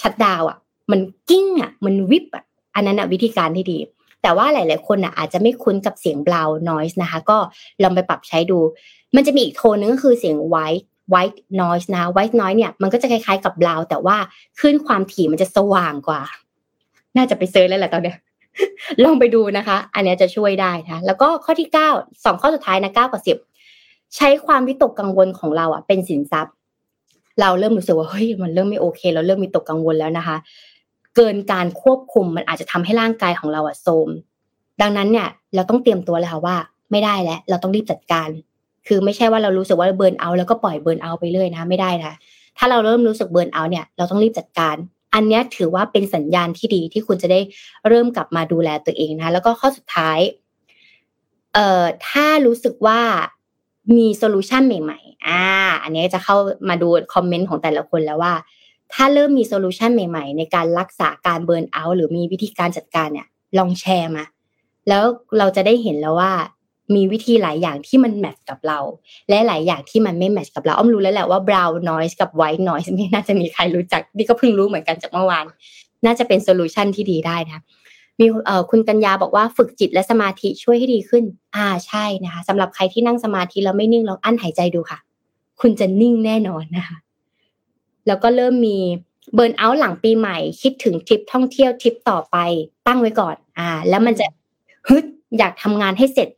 ชัตดาวน์อ่ะมันกิ้งอ่ะมันวิบอ่ะอันนั้นน่ะวิธีการที่ดีแต่ว่าหลายๆคนน่ะอาจจะไม่คุ้นกับเสียง brown noise นะคะก็ลองไปปรับใช้ดูมันจะมีอีกโทนนึงก็คือเสียง white white noise นะ white noise เนี่ยมันก็จะคล้ายๆกับ brown แต่ว่าคลื่นความถี่มันจะสว่างกว่าน่าจะไปเซิร์ชแล้วแหละตอนเนี้ยลองไปดูนะคะอันนี้จะช่วยได้นะแล้วก็ข้อที่เก้า สองข้อสุดท้ายนะเก้ากับสิบใช้ความวิตกกังวลของเราอ่ะเป็นสินทรัพย์เราเริ่มรู้สึกว่าเฮ้ยมันเริ่มไม่โอเคเราเริ่มมีตกกังวลแล้วนะคะเกินการควบคุมมันอาจจะทำให้ร่างกายของเราอ่ะโทรมดังนั้นเนี่ยเราต้องเตรียมตัวแล้วค่ะว่าไม่ได้แล้วเราต้องรีบจัดการคือไม่ใช่ว่าเรารู้สึกว่าเบิร์นเอาท์แล้วก็ปล่อยเบิร์นเอาท์ไปเรื่อยนะไม่ได้นะถ้าเราเริ่มรู้สึกเบิร์นเอาท์เนี่ยเราต้องรีบจัดการอันนี้ถือว่าเป็นสัญญาณที่ดีที่คุณจะได้เริ่มกลับมาดูแลตัวเองนะแล้วก็ข้อสุดท้ายเอ่อถ้ารู้สึกว่ามีโซลูชันใหม่ๆอ่าอันนี้จะเข้ามาดูคอมเมนต์ของแต่ละคนแล้วว่าถ้าเริ่มมีโซลูชันใหม่ๆในการรักษาการเบิร์นเอาท์หรือมีวิธีการจัดการเนี่ยลองแชร์มาแล้วเราจะได้เห็นแล้วว่ามีวิธีหลายอย่างที่มันแมทช์กับเราและหลายอย่างที่มันไม่แมทช์กับเราอ้อมรู้แล้วแหละว่า brown noise กับ white noise ไม่น่าจะมีใครรู้จักนี่ก็เพิ่งรู้เหมือนกันจากเมื่อวานน่าจะเป็นโซลูชันที่ดีได้นะมีเอ่อคุณกัญญาบอกว่าฝึกจิตและสมาธิช่วยให้ดีขึ้นอ่าใช่นะคะสำหรับใครที่นั่งสมาธิแล้วไม่นิ่งลองอั้นหายใจดูค่ะคุณจะนิ่งแน่นอนนะคะแล้วก็เริ่มมีเบิร์นเอาท์หลังปีใหม่คิดถึงทริปท่องเที่ยวทริปต่อไปตั้งไว้ก่อนอ่าแล้วมันจะฮึดอยากทำงานให้เสร็จ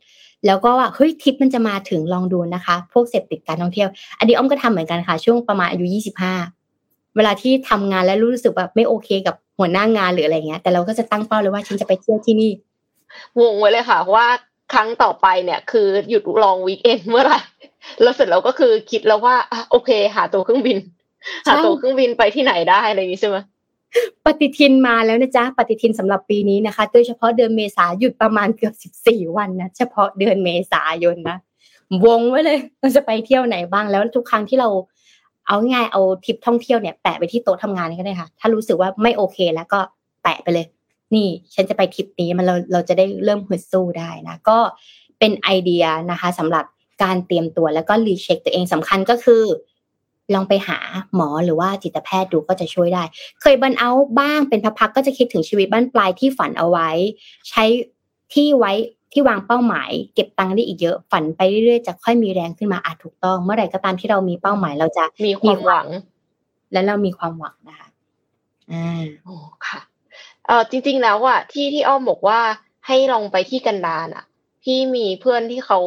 แล้วก็ว่าเฮ้ยทริปมันจะมาถึงลองดูนะคะพวกเสพติดการท่องเที่ยวอันนี้อ้อมก็ทำเหมือนกันค่ะช่วงประมาณอายุยี่สิบห้าเวลาที่ทำงานแล้วรู้สึกแบบไม่โอเคกับหัวหน้างานหรืออะไรเงี้ยแต่เราก็จะตั้งเป้าเลยว่าฉันจะไปเที่ยวที่นี่วงไว้เลยค่ะว่าครั้งต่อไปเนี่ยคือหยุดลองวีคเอนด์เมื่อไหร่แล้วเสร็จเราก็คือคิดแล้วว่าโอเคหาตัวเครื่องบินหาตัวเครื่องบินไปที่ไหนได้อะไรอย่างนี้ใช่ไหมปฏิทินมาแล้วนะจ๊ะปฏิทินสำหรับปีนี้นะคะโดยเฉพาะเดือนเมษาหยุดประมาณเกือบสิบสี่วันนะเฉพาะเดือนเมษายนนะวงไว้เลยเราจะไปเที่ยวไหนบ้างแล้วทุกครั้งที่เราเอาง่ายเอาทริปท่องเที่ยวเนี่ยแปะไปที่โต๊ะทำงานก็ได้ค่ะถ้ารู้สึกว่าไม่โอเคแล้วก็แปะไปเลยนี่ฉันจะไปทริปนี้มันเราเราจะได้เริ่มฮึดสู้ได้นะก็เป็นไอเดียนะคะสำหรับการเตรียมตัวแล้วก็รีเช็คตัวเองสำคัญก็คือลองไปหาหมอหรือว่าจิตแพทย์ดูก็จะช่วยได้เคยเบิร์นเอาท์บ้างเป็นพักๆก็จะคิดถึงชีวิตบ้านปลายที่ฝันเอาไว้ใช้ที่ไว้ที่วางเป้าหมายเก็บตังค์ได้อีกเยอะฝันไปเรื่อยๆจะค่อยมีแรงขึ้นมาอาจถูกต้องเมื่อไหร่ก็ตามที่เรามีเป้าหมายเราจะมีความหวังและเรามีความหวังนะคะอ่าโอ้ค่ะเอ่อจริงๆแล้วอ่ะที่ที่อ้อมบอกว่าให้ลองไปที่กันดารอ่ะพี่มีเพื่อนที่เขา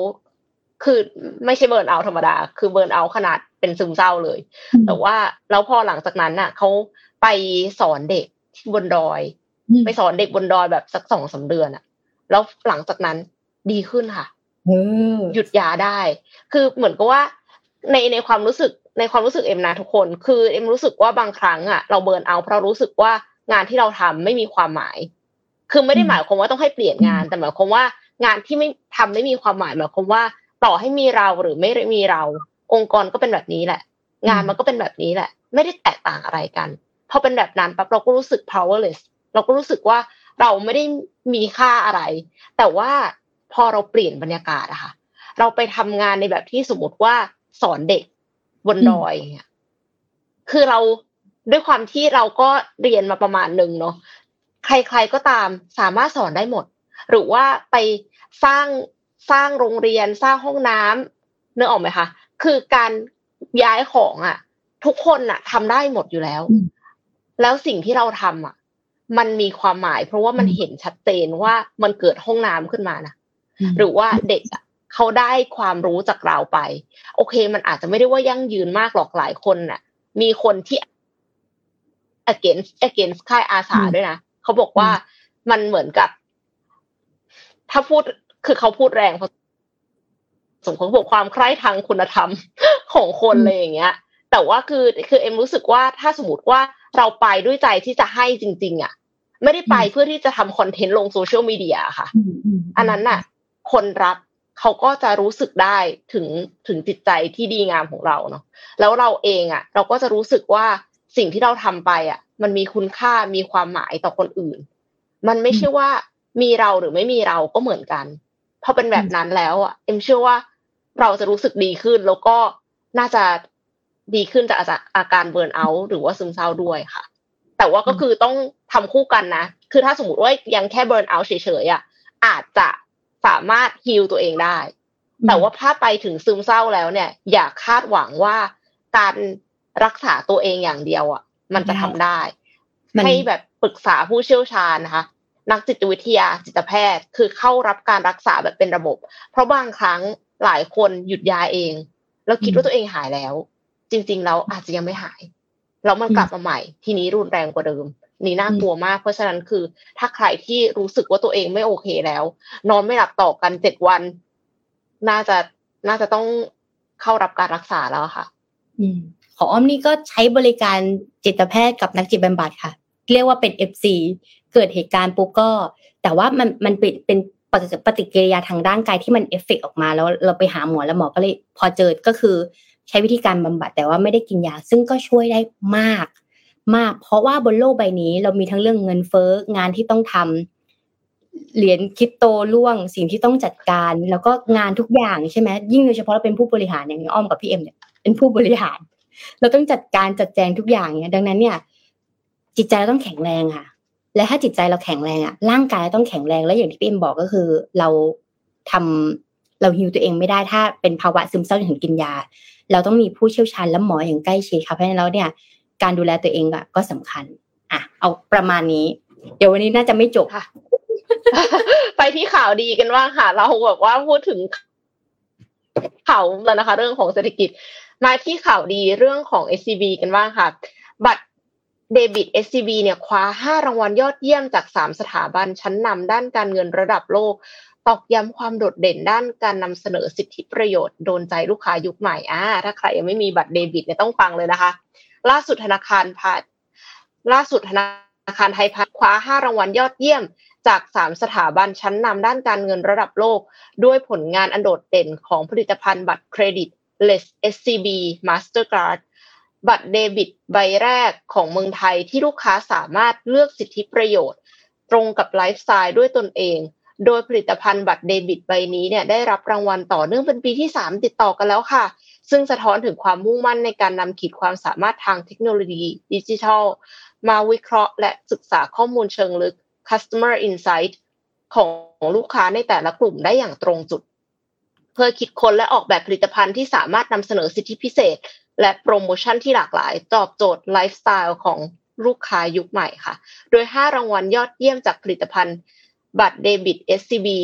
คือไม่ใช่เบิร์นเอาท์ธรรมดาคือเบิร์นเอาท์ขนาดเป็นซึมเศร้าเลยแต่ว่าแล้วพอหลังจากนั้นน่ะเขาไปสอนเด็กที่บนดอยไปสอนเด็กบนดอยแบบสัก สองถึงสาม เดือนอ่ะแล้วหลังจากนั้นดีขึ้นค่ะหยุดยาได้คือเหมือนกับว่าในในความรู้สึกในความรู้สึกเอ็มนะทุกคนคือเอ็มรู้สึกว่าบางครั้งอ่ะเราเบิร์นเอาท์เพราะรู้สึกว่างานที่เราทำไม่มีความหมายคือไม่ได้หมายความว่าต้องให้เปลี่ยนงานแต่หมายความว่างานที่ไม่ทำไม่มีความหมายหมายความว่าต่อให้มีเราหรือไม่มีเราองค์กรก็เป็นแบบนี้แหละงานมันก็เป็นแบบนี้แหละไม่ได้แตกต่างอะไรกันพอเป็นแบบนั้นปั๊บเราก็รู้สึก powerless เราก็รู้สึกว่าเราไม่ได้มีค่าอะไรแต่ว่าพอเราเปลี่ยนบรรยากาศอะค่ะเราไปทำงานในแบบที่สมมติว่าสอนเด็กบนดอยเนี่ยคือเราด้วยความที่เราก็เรียนมาประมาณนึงเนาะใครๆก็ตามสามารถสอนได้หมดหรือว่าไปสร้างสร้างโรงเรียนสร้างห้องน้ำนึกออกไหมคะคือการย้ายของอ่ะทุกคนอ่ะทำได้หมดอยู่แล้วแล้วสิ่งที่เราทำอ่ะมันมีความหมายเพราะว่ามันเห็นชัดเจนว่ามันเกิดห้องน้ำขึ้นมานะหรือว่าเด็กอ่ะเขาได้ความรู้จากเราไปโอเคมันอาจจะไม่ได้ว่ายั่งยืนมากหรอกหลายคนน่ะมีคนที่ against against ค่ายอาสาด้วยนะเขาบอกว่ามันเหมือนกับถ้าพูดคือเขาพูดแรงพอสมควรกับความใคร่ทางคุณธรรมของคนอะไรอย่างเงี้ยแต่ว่าคือคือเอ็มรู้สึกว่าถ้าสมมติว่าเราไปด้วยใจที่จะให้จริงๆอ่ะไม่ได้ไปเพื่อที่จะทำคอนเทนต์ลงโซเชียลมีเดียค่ะอันนั้นน่ะคนรับเขาก็จะรู้สึกได้ถึงถึงจิตใจที่ดีงามของเราเนาะแล้วเราเองอ่ะเราก็จะรู้สึกว่าสิ่งที่เราทำไปอ่ะมันมีคุณค่ามีความหมายต่อคนอื่นมันไม่ใช่ว่ามีเราหรือไม่มีเราก็เหมือนกันพอเป็นแบบนั้นแล้วอ่ะเอ็มเชื่อว่าเราจะรู้สึกดีขึ้นแล้วก็น่าจะดีขึ้นจากอาการเบิร์นเอาท์หรือว่าซึมเศร้าด้วยค่ะแต่ว่าก็คือต้องทำคู่กันนะคือถ้าสมมติว่ายังแค่เบิร์นเอาท์เฉยๆอ่ะอาจจะสามารถฮีลตัวเองได้แต่ว่าถ้าไปถึงซึมเศร้าแล้วเนี่ยอย่าคาดหวังว่าการรักษาตัวเองอย่างเดียวอ่ะมันจะทำได้ให้แบบปรึกษาผู้เชี่ยวชาญนะคะนักจิตวิทยาจิตแพทย์คือเข้ารับการรักษาแบบเป็นระบบเพราะบางครั้งหลายคนหยุดยาเองแล้วคิดว่าตัวเองหายแล้วจริงๆแล้วอาจจะยังไม่หายแล้วมันกลับมาใหม่ทีนี้รุนแรงกว่าเดิมนี่น่ากลัวมากเพราะฉะนั้นคือถ้าใครที่รู้สึกว่าตัวเองไม่โอเคแล้วนอนไม่หลับต่อกันเจ็ดวันน่าจะน่าจะต้องเข้ารับการรักษาแล้วค่ะอืมของอ้อมนี่ก็ใช้บริการจิตแพทย์กับนักจิตบำบัดค่ะเรียกว่าเป็น เอฟ ซี เกิดเหตุการณ์ปุ๊บก็แต่ว่ามันมันเป็นเป็นปฏิกิริยาทางร่างกายที่มันเอฟเฟกต์ออกมาแล้วเราไปหาหมอแล้วหมอก็เลยพอเจอก็คือใช้วิธีการบำบัดแต่ว่าไม่ได้กินยาซึ่งก็ช่วยได้มากมากเพราะว่าบนโลกใบนี้เรามีทั้งเรื่องเงินเฟ้องานที่ต้องทำเหรียญคริปโตล่วงสิ่งที่ต้องจัดการแล้วก็งานทุกอย่างใช่ไหมยิ่งโดยเฉพาะเราเป็นผู้บริหารอย่างอ้อมกับพี่เอ็มเนี่ยเป็นผู้บริหารเราต้องจัดการจัดแจงทุกอย่างเนี่ยดังนั้นเนี่ยจิตใจเราต้องแข็งแรงค่ะและถ้าจิตใจเราแข็งแรงอ่ะร่างกายเราต้องแข็งแรงและอย่างที่พี่เอ็มบอกก็คือเราทำเราฮีลตัวเองไม่ได้ถ้าเป็นภาวะซึมเศร้าถึงกินยาเราต้องมีผู้เชี่ยวชาญและหมออย่างใกล้ชิดค่ะเพราะฉะนั้นแล้วเนี่ยการดูแลตัวเองอ่ะก็สำคัญอ่ะเอาประมาณนี้เดี๋ยววันนี้น่าจะไม่จบค่ะ ไปที่ข่าวดีกันบ้างค่ะเราแบบว่าพูดถึงข่าวแล้วนะคะเรื่องของเศรษฐกิจมาที่ข่าวดีเรื่องของ เอส ซี บี กันบ้างค่ะบัตรเดบิต เอส ซี บี เนี่ยคว้าห้ารางวัลยอดเยี่ยมจากสามสถาบันชั้นนำด้านการเงินระดับโลกตอกย้ำความโดดเด่นด้านการนำเสนอสิทธิประโยชน์โดนใจลูกค้ายุคใหม่อ่าถ้าใครยังไม่มีบัตรเดบิตเนี่ยต้องฟังเลยนะคะล่าสุดธนาคารพาณิชย์ล่าสุดธนาคารไทยพาณิชย์คว้าห้ารางวัลยอดเยี่ยมจากสามสถาบันชั้นนำด้านการเงินระดับโลกด้วยผลงานอันโดดเด่นของผลิตภัณฑ์บัตรเครดิต เอส ซี บี Mastercardบัตรเดบิตใบแรกของเมืองไทยที่ลูกค้าสามารถเลือกสิทธิประโยชน์ตรงกับไลฟ์สไตล์ด้วยตนเองโดยผลิตภัณฑ์บัตรเดบิตใบนี้เนี่ยได้รับรางวัลต่อเนื่องเป็นปีที่สามติดต่อกันแล้วค่ะซึ่งสะท้อนถึงความมุ่งมั่นในการนำขีดความสามารถทางเทคโนโลยีดิจิทัลมาวิเคราะห์และศึกษาข้อมูลเชิงลึก Customer Insight ของลูกค้าในแต่ละกลุ่มได้อย่างตรงจุดเพื่อคิดค้นและออกแบบผลิตภัณฑ์ที่สามารถนำเสนอสิทธิพิเศษและโปรโมชั่นที่หลากหลายตอบโจทย์ไลฟ์สไตล์ของลูกค้ายุคใหม่ค่ะโดยห้ารางวัลยอดเยี่ยมจากผลิตภัณฑ์บัตรเดบิต เอส ซี บี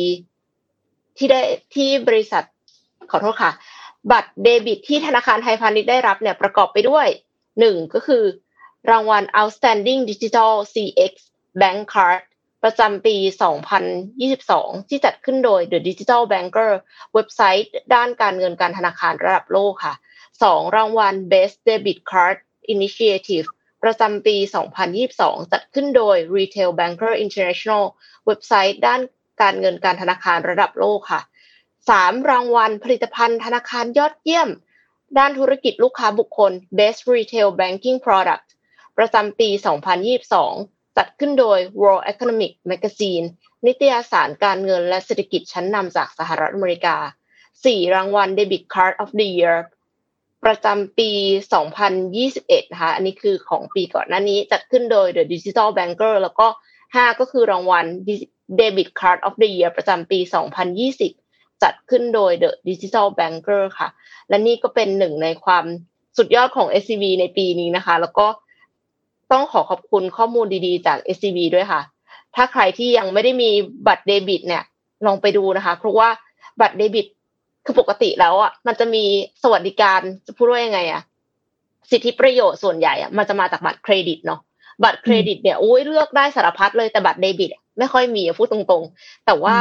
ที่ได้ที่บริษัท ขอโทษค่ะบัตรเดบิตที่ธนาคารไทยพาณิชย์ได้รับเนี่ยประกอบไปด้วยหนึ่งก็คือรางวัล Outstanding Digital ซี เอ็กซ์ Bank Card ประจำปีสองพันยี่สิบสองที่จัดขึ้นโดย The Digital Banker เว็บไซต์ด้านการเงินการธนาคารระดับโลกค่ะสองรางวัล Best Debit Card Initiative ประจำปีสองพันยี่สิบสองจัดขึ้นโดย Retail Banker International เว็บไซต์ด้านการเงินการธนาคารระดับโลกค่ะสามรางวัลผลิตภัณฑ์ธนาคารยอดเยี่ยมด้านธุรกิจลูกค้าบุคคล Best Retail Banking Product ประจำปีสองพันยี่สิบสองจัดขึ้นโดย World Economic Magazine นิตยสารการเงินและเศรษฐกิจชั้นนำจากสหรัฐอเมริกาสี่รางวัล Debit Card of the Year ประจำปีสองพันยี่สิบเอ็ดนะคะอันนี้คือของปีก่อนหน้านี้จัดขึ้นโดย The Digital Banker แล้วก็ห้าก็คือรางวัล Debit Card of the Year ประจำปีสองพันยี่สิบจัดขึ้นโดย The Digital Banker ค่ะและนี่ก็เป็นหนึ่งในความสุดยอดของ เอส ซี บี ในปีนี้นะคะแล้วก็ต้องขอขอบคุณข้อมูลดีๆจาก เอส ซี บี ด้วยค่ะถ้าใครที่ยังไม่ได้มีบัตรเดบิตเนี่ยลองไปดูนะคะเพราะว่าบัตรเดบิตคือปกติแล้วอ่ะมันจะมีสวัสดิการจะพูดว่ายังไงอ่ะสิทธิประโยชน์ส่วนใหญ่อ่ะมันจะมาจากบัตรเครดิตเนาะบัตรเครดิตเนี่ยโอ้ยเลือกได้สารพัดเลยแต่บัตรเดบิตไม่ค่อยมีพูดตรงๆแต่ว่า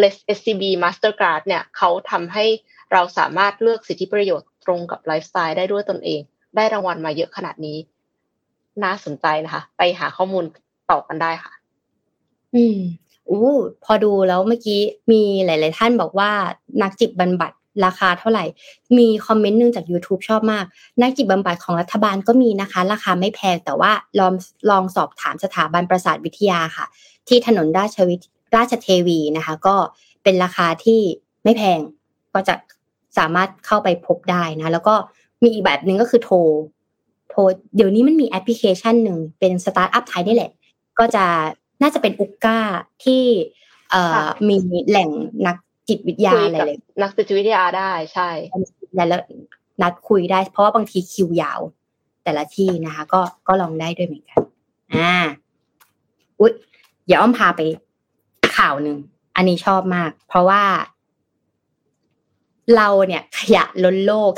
เอส ซี บี Mastercard เนี่ยเขาทำให้เราสามารถเลือกสิทธิประโยชน์ตรงกับไลฟ์สไตล์ได้ด้วยตนเองได้รางวัลมาเยอะขนาดนี้น่าสนใจนะคะไปหาข้อมูลต่อกันได้ค่ะอืมอู้พอดูแล้วเมื่อกี้มีหลายๆท่านบอกว่านักจิตบำบัดราคาเท่าไหร่มีคอมเมนต์นึงจาก YouTube ชอบมากนักจิตบำบัดของรัฐบาลก็มีนะคะราคาไม่แพงแต่ว่าลองลองสอบถามสถาบันประสาทวิทยาค่ะที่ถนนราชวิทราชเทวีนะคะก็เป็นราคาที่ไม่แพงก็จะสามารถเข้าไปพบได้นะแล้วก็มีอีกแบบนึงก็คือโทรโทรเดี๋ยวนี้มันมีแอปพลิเคชันหนึ่งเป็นสตาร์ทอัพไทยนี่แหละก็จะน่าจะเป็นอุกก้าที่เอ่อมีแหล่งนักจิตวิทยาอะไรเลยนักจิตวิทยาได้ใช่แล้วนัดคุยได้เพราะว่าบางทีคิวยาวแต่ละที่นะคะก็ก็ลองได้ด้วยเหมือนกันอ่าอุ๊ยอย่าอ้อมพาไปข่าวหนึ่งอันนี้ชอบมากเพราะว่าเราเนี่ยขยะล้นโลก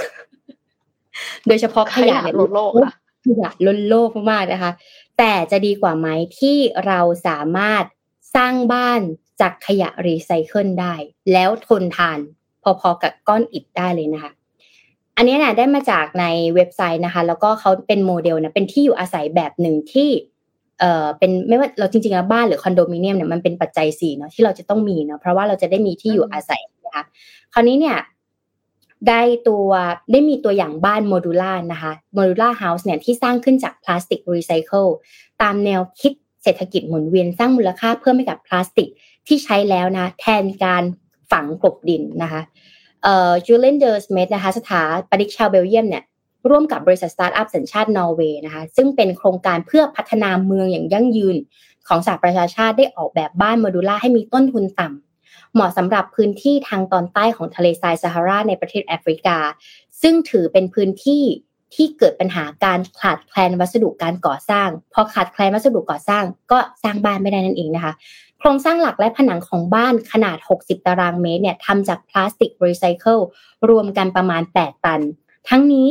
โดยเฉพาะขยะล้นโลกอะขยะล้นโลกมากๆนะคะแต่จะดีกว่าไหมที่เราสามารถสร้างบ้านจากขยะรีไซเคิลได้แล้วทนทานพอๆกับก้อนอิฐได้เลยนะคะอันนี้นะได้มาจากในเว็บไซต์นะคะแล้วก็เขาเป็นโมเดลนะเป็นที่อยู่อาศัยแบบหนึ่งที่เอ่อเป็นไม่ว่าเราจริงๆแล้วบ้านหรือคอนโดมิเนียมเนี่ยมันเป็นปัจจัยสี่เนาะที่เราจะต้องมีเนาะเพราะว่าเราจะได้มีที่อยู่อาศัยนะคะคราวนี้เนี่ยได้ตัวได้มีตัวอย่างบ้านโมดูล่านะคะโมดูล่าเฮาส์เนี่ยที่สร้างขึ้นจากพลาสติกรีไซเคิลตามแนวคิดเศรษฐกิจหมุนเวียนสร้างมูลค่าเพิ่มให้กับพลาสติกที่ใช้แล้วนะแทนการฝังกลบดินนะคะเอ่อจูเลียนเดอร์สเมธนะคะสถาปนิกชาวเบลเยียมเนี่ยร่วมกับบริษัทสตาร์ทอัพสัญชาตินอร์เวย์นะคะซึ่งเป็นโครงการเพื่อพัฒนาเมืองอย่างยั่งยืนของสหประชาชาติได้ออกแบบบ้านโมดูล่าให้มีต้นทุนต่ำเหมาะสำหรับพื้นที่ทางตอนใต้ของทะเลทรายซาฮาราในประเทศแอฟริกาซึ่งถือเป็นพื้นที่ที่เกิดปัญหาการขาดแคลนวัสดุการก่อสร้างพอขาดแคลนวัสดุก่อสร้างก็สร้างบ้านไม่ได้นั่นเองนะคะโครงสร้างหลักและผนังของบ้านขนาดหกสิบตารางเมตรเนี่ยทำจากพลาสติกรีไซเคิลรวมกันประมาณแปดตันทั้งนี้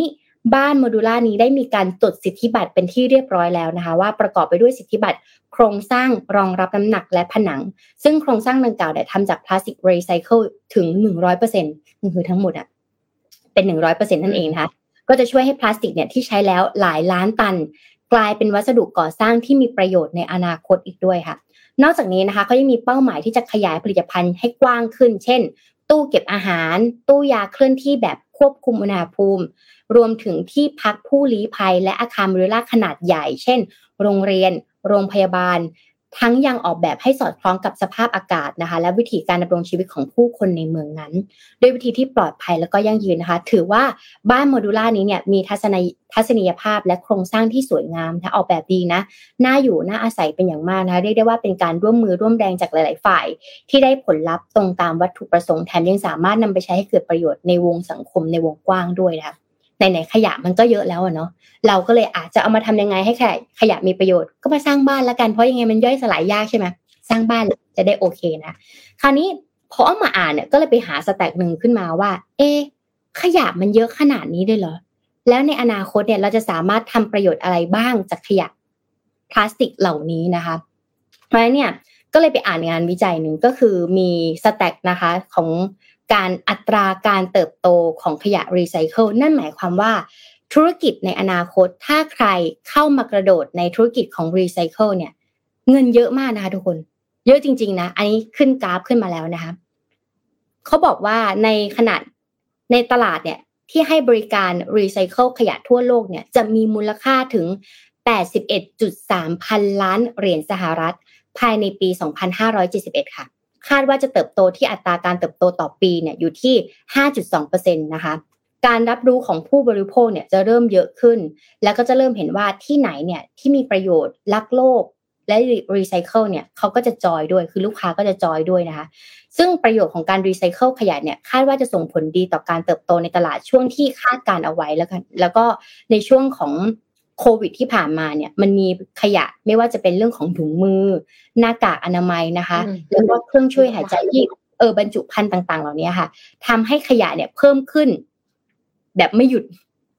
บ้านโมดูล่านี้ได้มีการจดสิทธิบัตรเป็นที่เรียบร้อยแล้วนะคะว่าประกอบไปด้วยสิทธิบัตรโครงสร้างรองรับน้ำหนักและผนังซึ่งโครงสร้างดังกล่าวเนี่ยทำจากพลาสติกรีไซเคิลถึง หนึ่งร้อยเปอร์เซ็นต์ นี่คือทั้งหมดอ่ะเป็น หนึ่งร้อยเปอร์เซ็นต์ นั่นเองนะคะก็จะช่วยให้พลาสติกเนี่ยที่ใช้แล้วหลายล้านตันกลายเป็นวัสดุก่อสร้างที่มีประโยชน์ในอนาคตอีกด้วยค่ะนอกจากนี้นะคะก็ยังมีเป้าหมายที่จะขยายผลิตภัณฑ์ให้กว้างขึ้นเช่นตู้เก็บอาหารตู้ยาเคลื่อนที่แบบควบคุมอุณหภูมิรวมถึงที่พักผู้ลี้ภัยและอาคารโมดูล่าขนาดใหญ่เช่นโรงเรียนโรงพยาบาลทั้งยังออกแบบให้สอดคล้องกับสภาพอากาศนะคะและวิถีการดำรงชีวิตของผู้คนในเมืองนั้นโดยวิธีที่ปลอดภัยและก็ยั่งยืนนะคะถือว่าบ้านโมดูล่านี้เนี่ยมีทัศนียภาพและโครงสร้างที่สวยงามนะออกแบบดีนะน่าอยู่น่าอาศัยเป็นอย่างมากนะคะเรียกได้ว่าเป็นการร่วมมือร่วมแรงจากหลายๆฝ่ายที่ได้ผลลัพธ์ตรงตามวัตถุประสงค์แถมยังสามารถนำไปใช้ให้เกิดประโยชน์ในวงสังคมในวงกว้างด้วยนะคะในไหนขยะมันก็เยอะแล้วอ่ะเนาะเราก็เลยอาจจะเอามาทำยังไงให้ขยะขยะมีประโยชน์ก็มาสร้างบ้านละกันเพราะยังไงมันย่อยสลายยากใช่ไหมสร้างบ้านจะได้โอเคนะคราวนี้ พอเอามาอ่านเนี่ยก็เลยไปหาสแต็กหนึ่งขึ้นมาว่าเอ๊ะขยะมันเยอะขนาดนี้เลยเหรอแล้วในอนาคตเนี่ยเราจะสามารถทำประโยชน์อะไรบ้างจากขยะพลาสติกเหล่านี้นะคะเพราะฉะนั้นเนี่ยก็เลยไปอ่านงานวิจัยหนึ่งก็คือมีสแต็กนะคะของการอัตราการเติบโตของขยะรีไซเคิลนั่นหมายความว่าธุรกิจในอนาคตถ้าใครเข้ามากระโดดในธุรกิจของรีไซเคิลเนี่ยเงินเยอะมากนะคะทุกคนเยอะจริงๆนะอันนี้ขึ้นกราฟขึ้นมาแล้วนะคะเขาบอกว่าในขนาดในตลาดเนี่ยที่ให้บริการรีไซเคิลขยะทั่วโลกเนี่ยจะมีมูลค่าถึง แปดสิบเอ็ดจุดสามพันล้านเหรียญสหรัฐภายในปีสองพันห้าร้อยเจ็ดสิบเอ็ดค่ะคาดว่าจะเติบโตที่อัตราการเติบโตต่อปีเนี่ยอยู่ที่ ห้าจุดสองเปอร์เซ็นต์ นะคะการรับรู้ของผู้บริโภคเนี่ยจะเริ่มเยอะขึ้นแล้วก็จะเริ่มเห็นว่าที่ไหนเนี่ยที่มีประโยชน์รักโลกและรีไซเคิลเนี่ยเขาก็จะจอยด้วยคือลูกค้าก็จะจอยด้วยนะคะซึ่งประโยชน์ของการรีไซเคิลขยะเนี่ยคาดว่าจะส่งผลดีต่อการเติบโตในตลาดช่วงที่คาดการเอาไว้แล้วกันแล้วก็ในช่วงของโควิดที่ผ่านมาเนี่ยมันมีขยะไม่ว่าจะเป็นเรื่องของถุงมือหน้ากากอนามัยนะคะแล้วก็เครื่องช่วยหายใจที่เออบรรจุภัณฑ์ต่างๆเหล่านี้ค่ะทำให้ขยะเนี่ยเพิ่มขึ้นแบบไม่หยุด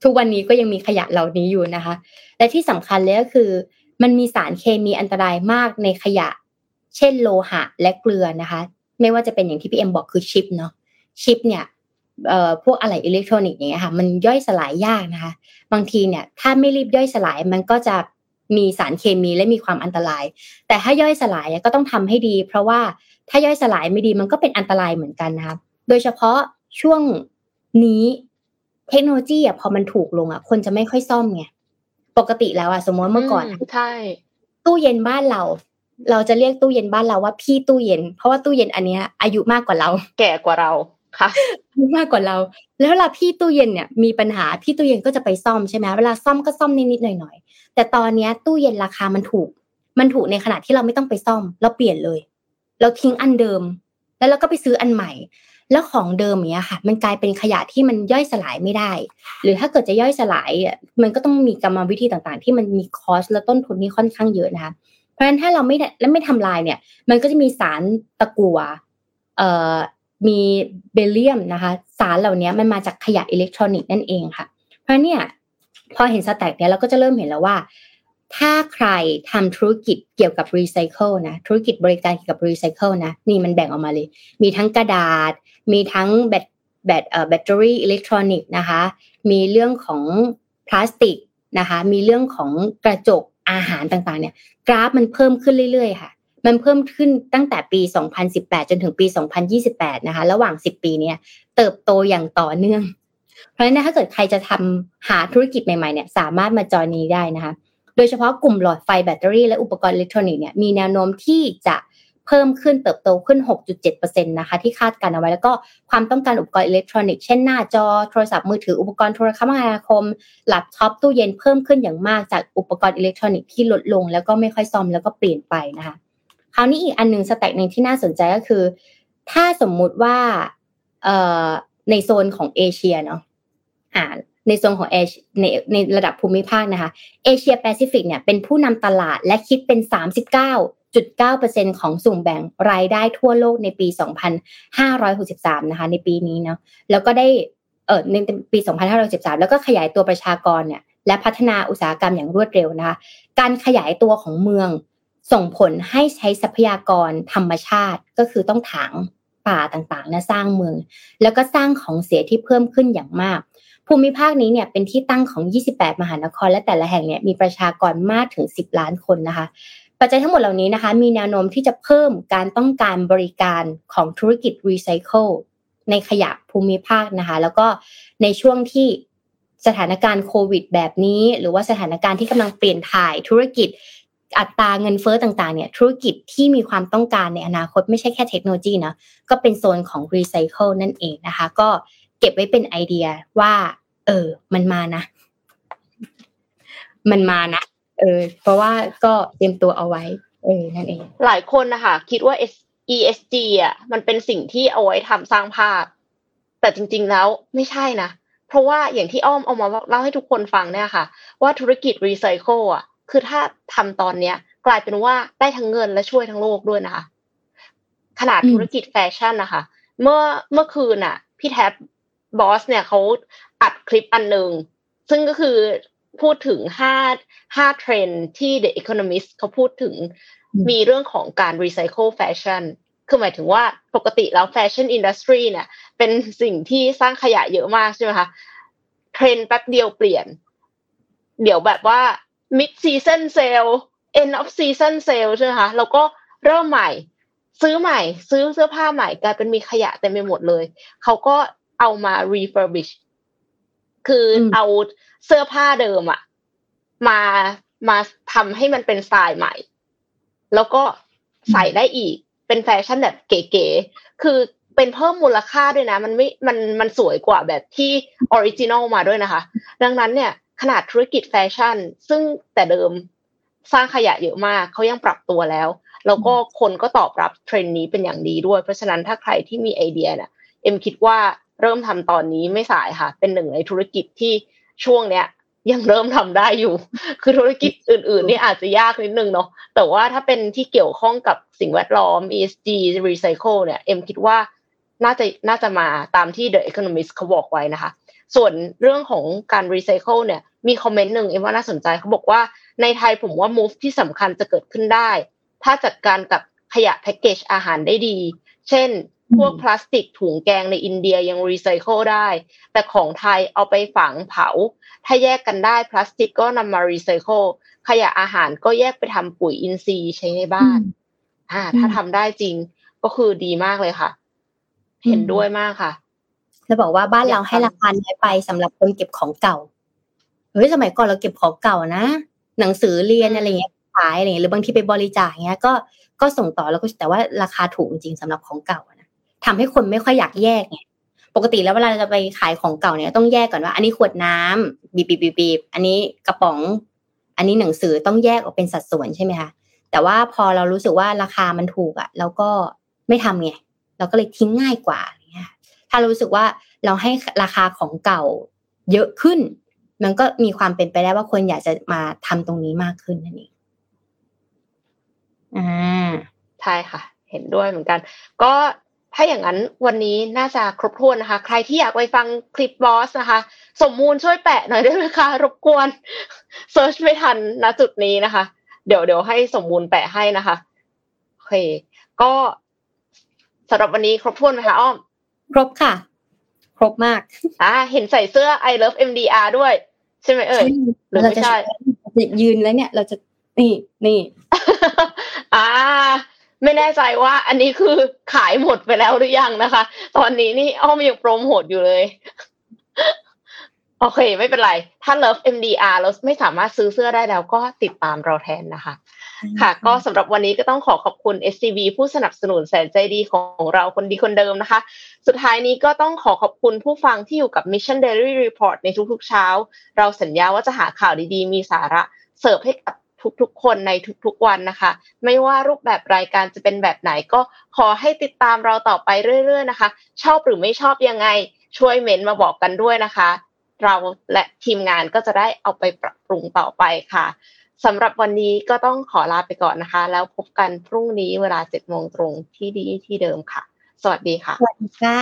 ทุกวันนี้ก็ยังมีขยะเหล่านี้อยู่นะคะและที่สำคัญเลยก็คือมันมีสารเคมีอันตรายมากในขยะเช่นโลหะและเกลือนะคะไม่ว่าจะเป็นอย่างที่พี่เอ็มบอกคือชิปเนาะชิปเนี่ยเอ่อพวกอะไรอิเล็กทรอนิกส์อย่างเงี้ยค่ะมันย่อยสลายยากนะคะบางทีเนี่ยถ้าไม่รีบย่อยสลายมันก็จะมีสารเคมีและมีความอันตรายแต่ถ้าย่อยสลายก็ต้องทำให้ดีเพราะว่าถ้าย่อยสลายไม่ดีมันก็เป็นอันตรายเหมือนกันนะคะโดยเฉพาะช่วงนี้เทคโนโลยีอ่ะพอมันถูกลงอ่ะคนจะไม่ค่อยซ่อมไงปกติแล้วอ่ะสมมติเมื่อก่อนใช่ตู้เย็นบ้านเราเราจะเรียกตู้เย็นบ้านเราว่าพี่ตู้เย็นเพราะว่าตู้เย็นอันเนี้ยอายุมากกว่าเราแก่กว่าเราค่ะมากกว่าเราแล้วเวลาพี่ตู้เย็นเนี่ยมีปัญหาพี่ตู้เย็นก็จะไปซ่อมใช่มั้ยเวลาซ่อมก็ซ่อมนิดๆหน่อยๆแต่ตอนเนี้ยตู้เย็นราคามันถูกมันถูกในขณะที่เราไม่ต้องไปซ่อมเราเปลี่ยนเลยเราทิ้งอันเดิมแล้วเราก็ไปซื้ออันใหม่แล้วของเดิมเนี้ยค่ะมันกลายเป็นขยะที่มันย่อยสลายไม่ได้หรือถ้าเกิดจะย่อยสลายมันก็ต้องมีกรรมวิธีต่างๆที่มันมีคอสและต้นทุนนี่ค่อนข้างเยอะนะคะเพราะฉะนั้นถ้าเราไม่และไม่ทำลายเนี่ยมันก็จะมีสารตะกั่วเอ่อมีเบริเลียมนะคะสารเหล่านี้มันมาจากขยะอิเล็กทรอนิกส์นั่นเองค่ะเพราะเนี่ยพอเห็นสแต็กเนี่ยเราก็จะเริ่มเห็นแล้วว่าถ้าใครทำธุรกิจเกี่ยวกับรีไซเคิลนะธุรกิจบริการเกี่ยวกับรีไซเคิลนะนี่มันแบ่งออกมาเลยมีทั้งกระดาษมีทั้งแบตแบตเอ่อแบตเตอรี่อิเล็กทรอนิกส์นะคะมีเรื่องของพลาสติกนะคะมีเรื่องของกระจกอาหารต่างๆเนี่ยกราฟมันเพิ่มขึ้นเรื่อยๆค่ะมันเพิ่มขึ้นตั้งแต่ปีสองพันสิบแปดจนถึงปีสองพันยี่สิบแปดนะคะระหว่างสิบปีเนี่ยเติบโตอย่างต่อเนื่องเพราะฉะนั้นถ้าเกิดใครจะทำหาธุรกิจใหม่ๆเนี่ยสามารถมาจอยนี้ได้นะคะโดยเฉพาะกลุ่มหลอดไฟแบตเตอรี่และอุปกรณ์อิเล็กทรอนิกส์เนี่ยมีแนวโน้มที่จะเพิ่มขึ้นเติบโตขึ้น หกจุดเจ็ดเปอร์เซ็นต์ นะคะที่คาดการเอาไว้แล้วก็ความต้องการอุปกรณ์อิเล็กทรอนิกส์เช่นหน้าจอโทรศัพท์มือถืออุปกรณ์โทรคมนาคมแล็ปท็อปตู้เย็นเพิ่มขึ้นอย่างมากจากอุปกรณ์อิเล็กทรอนิกส์ที่ลดลงแล้วก็ไม่ค่อยซ่อมแล้วก็เปลี่ยนไปนะคะคราวนี้อีกอันนึงสแต็กนึงที่น่าสนใจก็คือถ้าสมมุติว่าเอ่อในโซนของเอเชียเนาะอ่าในโซนของเอเชียในในระดับภูมิภาคนะคะเอเชียแปซิฟิกเนี่ยเป็นผู้นำตลาดและคิดเป็น สามสิบเก้าจุดเก้าเปอร์เซ็นต์ ของสุ่มแบ่งรายได้ทั่วโลกในปีสองพันห้าร้อยหกสิบสามนะคะในปีนี้เนาะแล้วก็ได้เออในปีสองพันห้าร้อยหกสิบสามแล้วก็ขยายตัวประชากรเนี่ยและพัฒนาอุตสาหกรรมอย่างรวดเร็วนะคะการขยายตัวของเมืองส่งผลให้ใช้ทรัพยากรธรรมชาติก็คือต้องถางป่าต่างๆนะสร้างเมืองแล้วก็สร้างของเสียที่เพิ่มขึ้นอย่างมากภูมิภาคนี้เนี่ยเป็นที่ตั้งของยี่สิบแปดมหานครและแต่ละแห่งเนี่ยมีประชากรมากถึงสิบล้านคนนะคะปัจจัยทั้งหมดเหล่านี้นะคะมีแนวโน้มที่จะเพิ่มการต้องการบริการของธุรกิจรีไซเคิลในขยะภูมิภาคนะคะแล้วก็ในช่วงที่สถานการณ์โควิดแบบนี้หรือว่าสถานการณ์ที่กำลังเปลี่ยนถ่ายธุรกิจอัตราเงินเฟ้อต่างๆเนี่ยธุรกิจที่มีความต้องการในอนาคตไม่ใช่แค่เทคโนโลยีนะก็เป็นโซนของรีไซเคิลนั่นเองนะคะก็เก็บไว้เป็นไอเดียว่าเออมันมานะมันมานะเออเพราะว่าก็เตรียมตัวเอาไว้เออนั่นเองหลายคนนะคะคิดว่า อี เอส จี อ่ะมันเป็นสิ่งที่เอาไว้ทำสร้างภาพแต่จริงๆแล้วไม่ใช่นะเพราะว่าอย่างที่อ้อมเอามาเล่าให้ทุกคนฟังเนี่ยค่ะว่าธุรกิจรีไซเคิลอ่ะคือถ้าทำตอนเนี้ยกลายเป็นว่าได้ทั้งเงินและช่วยทั้งโลกด้วยนะคะ ตลาดธุรกิจแฟชั่นนะคะเมื่อเมื่อคืนน่ะพี่แท็บบอสเนี่ยเขาอัดคลิปอันนึงซึ่งก็คือพูดถึงห้า ห้าเทรนด์ที่ The Economist เขาพูดถึงมีเรื่องของการรีไซเคิลแฟชั่นคือหมายถึงว่าปกติแล้วแฟชั่นอินดัสทรีเนี่ยเป็นสิ่งที่สร้างขยะเยอะมากใช่ไหมคะเทรนด์แป๊บเดียวเปลี่ยนเดี๋ยวแบบว่า mid season sale end of season sale ใช่ไหมคะแล้วก็เริ่มใหม่ซื้อใหม่ซื้อเสื้อผ้าใหม่กลายเป็นมีขยะเต็มไปหมดเลยเขาก็เอามา refurbish คือเอาเสื้อผ้าเดิมอะมามาทำให้มันเป็นสไตล์ใหม่แล้วก็ใส่ได้อีกเป็นแฟชั่นแบบเก๋ๆคือเป็นเพิ่มมูลค่าด้วยนะมันไม่มันมันสวยกว่าแบบที่ออริจินอลมาด้วยนะคะดังนั้นเนี่ยขนาดธุรกิจแฟชั่นซึ่งแต่เดิมสร้างขยะเยอะมากเขายังปรับตัวแล้วแล้วก็คนก็ตอบรับเทรนด์นี้เป็นอย่างดีด้วยเพราะฉะนั้นถ้าใครที่มีไอเดียเนี่ยเอ็มคิดว่าเริ่มทำตอนนี้ไม่สายค่ะเป็นหนึ่งในธุรกิจที่ช่วงเนี้ยยังเริ่มทำได้อยู่คือธุรกิจอื่นๆนี่อาจจะยากนิดนึงเนาะแต่ว่าถ้าเป็นที่เกี่ยวข้องกับสิ่งแวดล้อม อี เอส จี Recycle เนี่ยเอ็มคิดว่าน่าจะน่าจะมาตามที่ The Economist เขาบอกไว้นะคะส่วนเรื่องของการ Recycle เนี่ยมีคอมเมนต์นึงเอ็มว่าน่าสนใจเขาบอกว่าในไทยผมว่า move ที่สำคัญจะเกิดขึ้นได้ถ้าจัดการกับขยะแพ็คเกจอาหารได้ดีเช่นพวกพลาสติกถุงแกงในอินเดียยังรีไซเคิลได้แต่ของไทยเอาไปฝังเผาถ้าแยกกันได้พลาสติกก็นำมารีไซเคิลขยะอาหารก็แยกไปทำปุ๋ยอินทรีย์ใช้ในบ้านอ่าถ้าทำได้จริงก็คือดีมากเลยค่ะเห็นด้วยมากค่ะแล้วบอกว่าบ้านเราให้ราคาน้อยไปสำหรับคนเก็บของเก่าเฮ้ยสมัยก่อนเราเก็บของเก่านะหนังสือเรียนอะไรอย่างเงี้ยขายอะไรอย่างเงี้ยหรือบางทีไปบริจาคเงี้ยก็ก็ส่งต่อแล้วก็แต่ว่าราคาถูกจริงสำหรับของเก่าทำให้คนไม่ค่อยอยากแยกไงปกติแล้วเวลาจะไปขายของเก่าเนี่ยต้องแยกก่อนว่าอันนี้ขวดน้ำบีบบีบบีบอันนี้กระป๋องอันนี้หนังสือต้องแยกออกเป็นสัดส่วนใช่ไหมคะแต่ว่าพอเรารู้สึกว่าราคามันถูกอ่ะเราก็ไม่ทำไงเราก็เลยทิ้งง่ายกว่าเนี่ยถ้ารู้สึกว่าเราให้ราคาของเก่าเยอะขึ้นมันก็มีความเป็นไปได้ว่าคนอยากจะมาทำตรงนี้มากขึ้นนั่นเองอ่าใช่ค่ะเห็นด้วยเหมือนกันก็ถ้าอย่างนั้นวันนี้น่าจะครบถ้วนนะคะใครที่อยากไปฟังคลิปบอสนะคะสมมูลช่วยแปะหน่อยได้ไหมคะรบกวนเซิร์ชไม่ทันณจุดนี้นะคะเดี๋ยวเดี๋ยวให้สมมูลแปะให้นะคะโอเคก็สำหรับวันนี้ครบถ้วนไหมคะอ้อมครบค่ะครบมากอ่าเห็นใส่เสื้อ I love เอ็ม ดี อาร์ ด้วยใช่ไหมเอ่ยหรือไม่ใช่ยืนแล้วเนี่ยเราจะนี่นี่อ่าไม่แน่ใจว่าอันนี้คือขายหมดไปแล้วหรือยังนะคะตอนนี้นี่อ้อมยังโปรโมทอยู่เลยโอเคไม่เป็นไรถ้า Love เอ็ม ดี อาร์ เราไม่สามารถซื้อเสื้อได้แล้วก็ติดตามเราแทนนะคะค่ะก็สำหรับวันนี้ก็ต้องขอขอบคุณ เอส ซี บี ผู้สนับสนุนแสนใจดีของเราคนดีคนเดิมนะคะสุดท้ายนี้ก็ต้องขอขอบคุณผู้ฟังที่อยู่กับ Mission Daily Report ในทุกๆเช้าเราสัญญาว่าจะหาข่าวดีๆมีสาระเสิร์ฟให้กับทุกๆคนในทุกๆวันนะคะไม่ว่ารูปแบบรายการจะเป็นแบบไหนก็ขอให้ติดตามเราต่อไปเรื่อยๆนะคะชอบหรือไม่ชอบยังไงช่วยเม้นต์มาบอกกันด้วยนะคะเราและทีมงานก็จะได้เอาไปปรับปรุงต่อไปค่ะสำหรับวันนี้ก็ต้องขอลาไปก่อนนะคะแล้วพบกันพรุ่งนี้เวลา เจ็ดโมง ตรงที่ดีที่เดิมค่ะสวัสดีค่ะสวัสดีค่ะ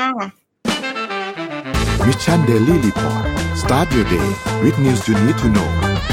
Mission Daily Report Start your day with news you need to know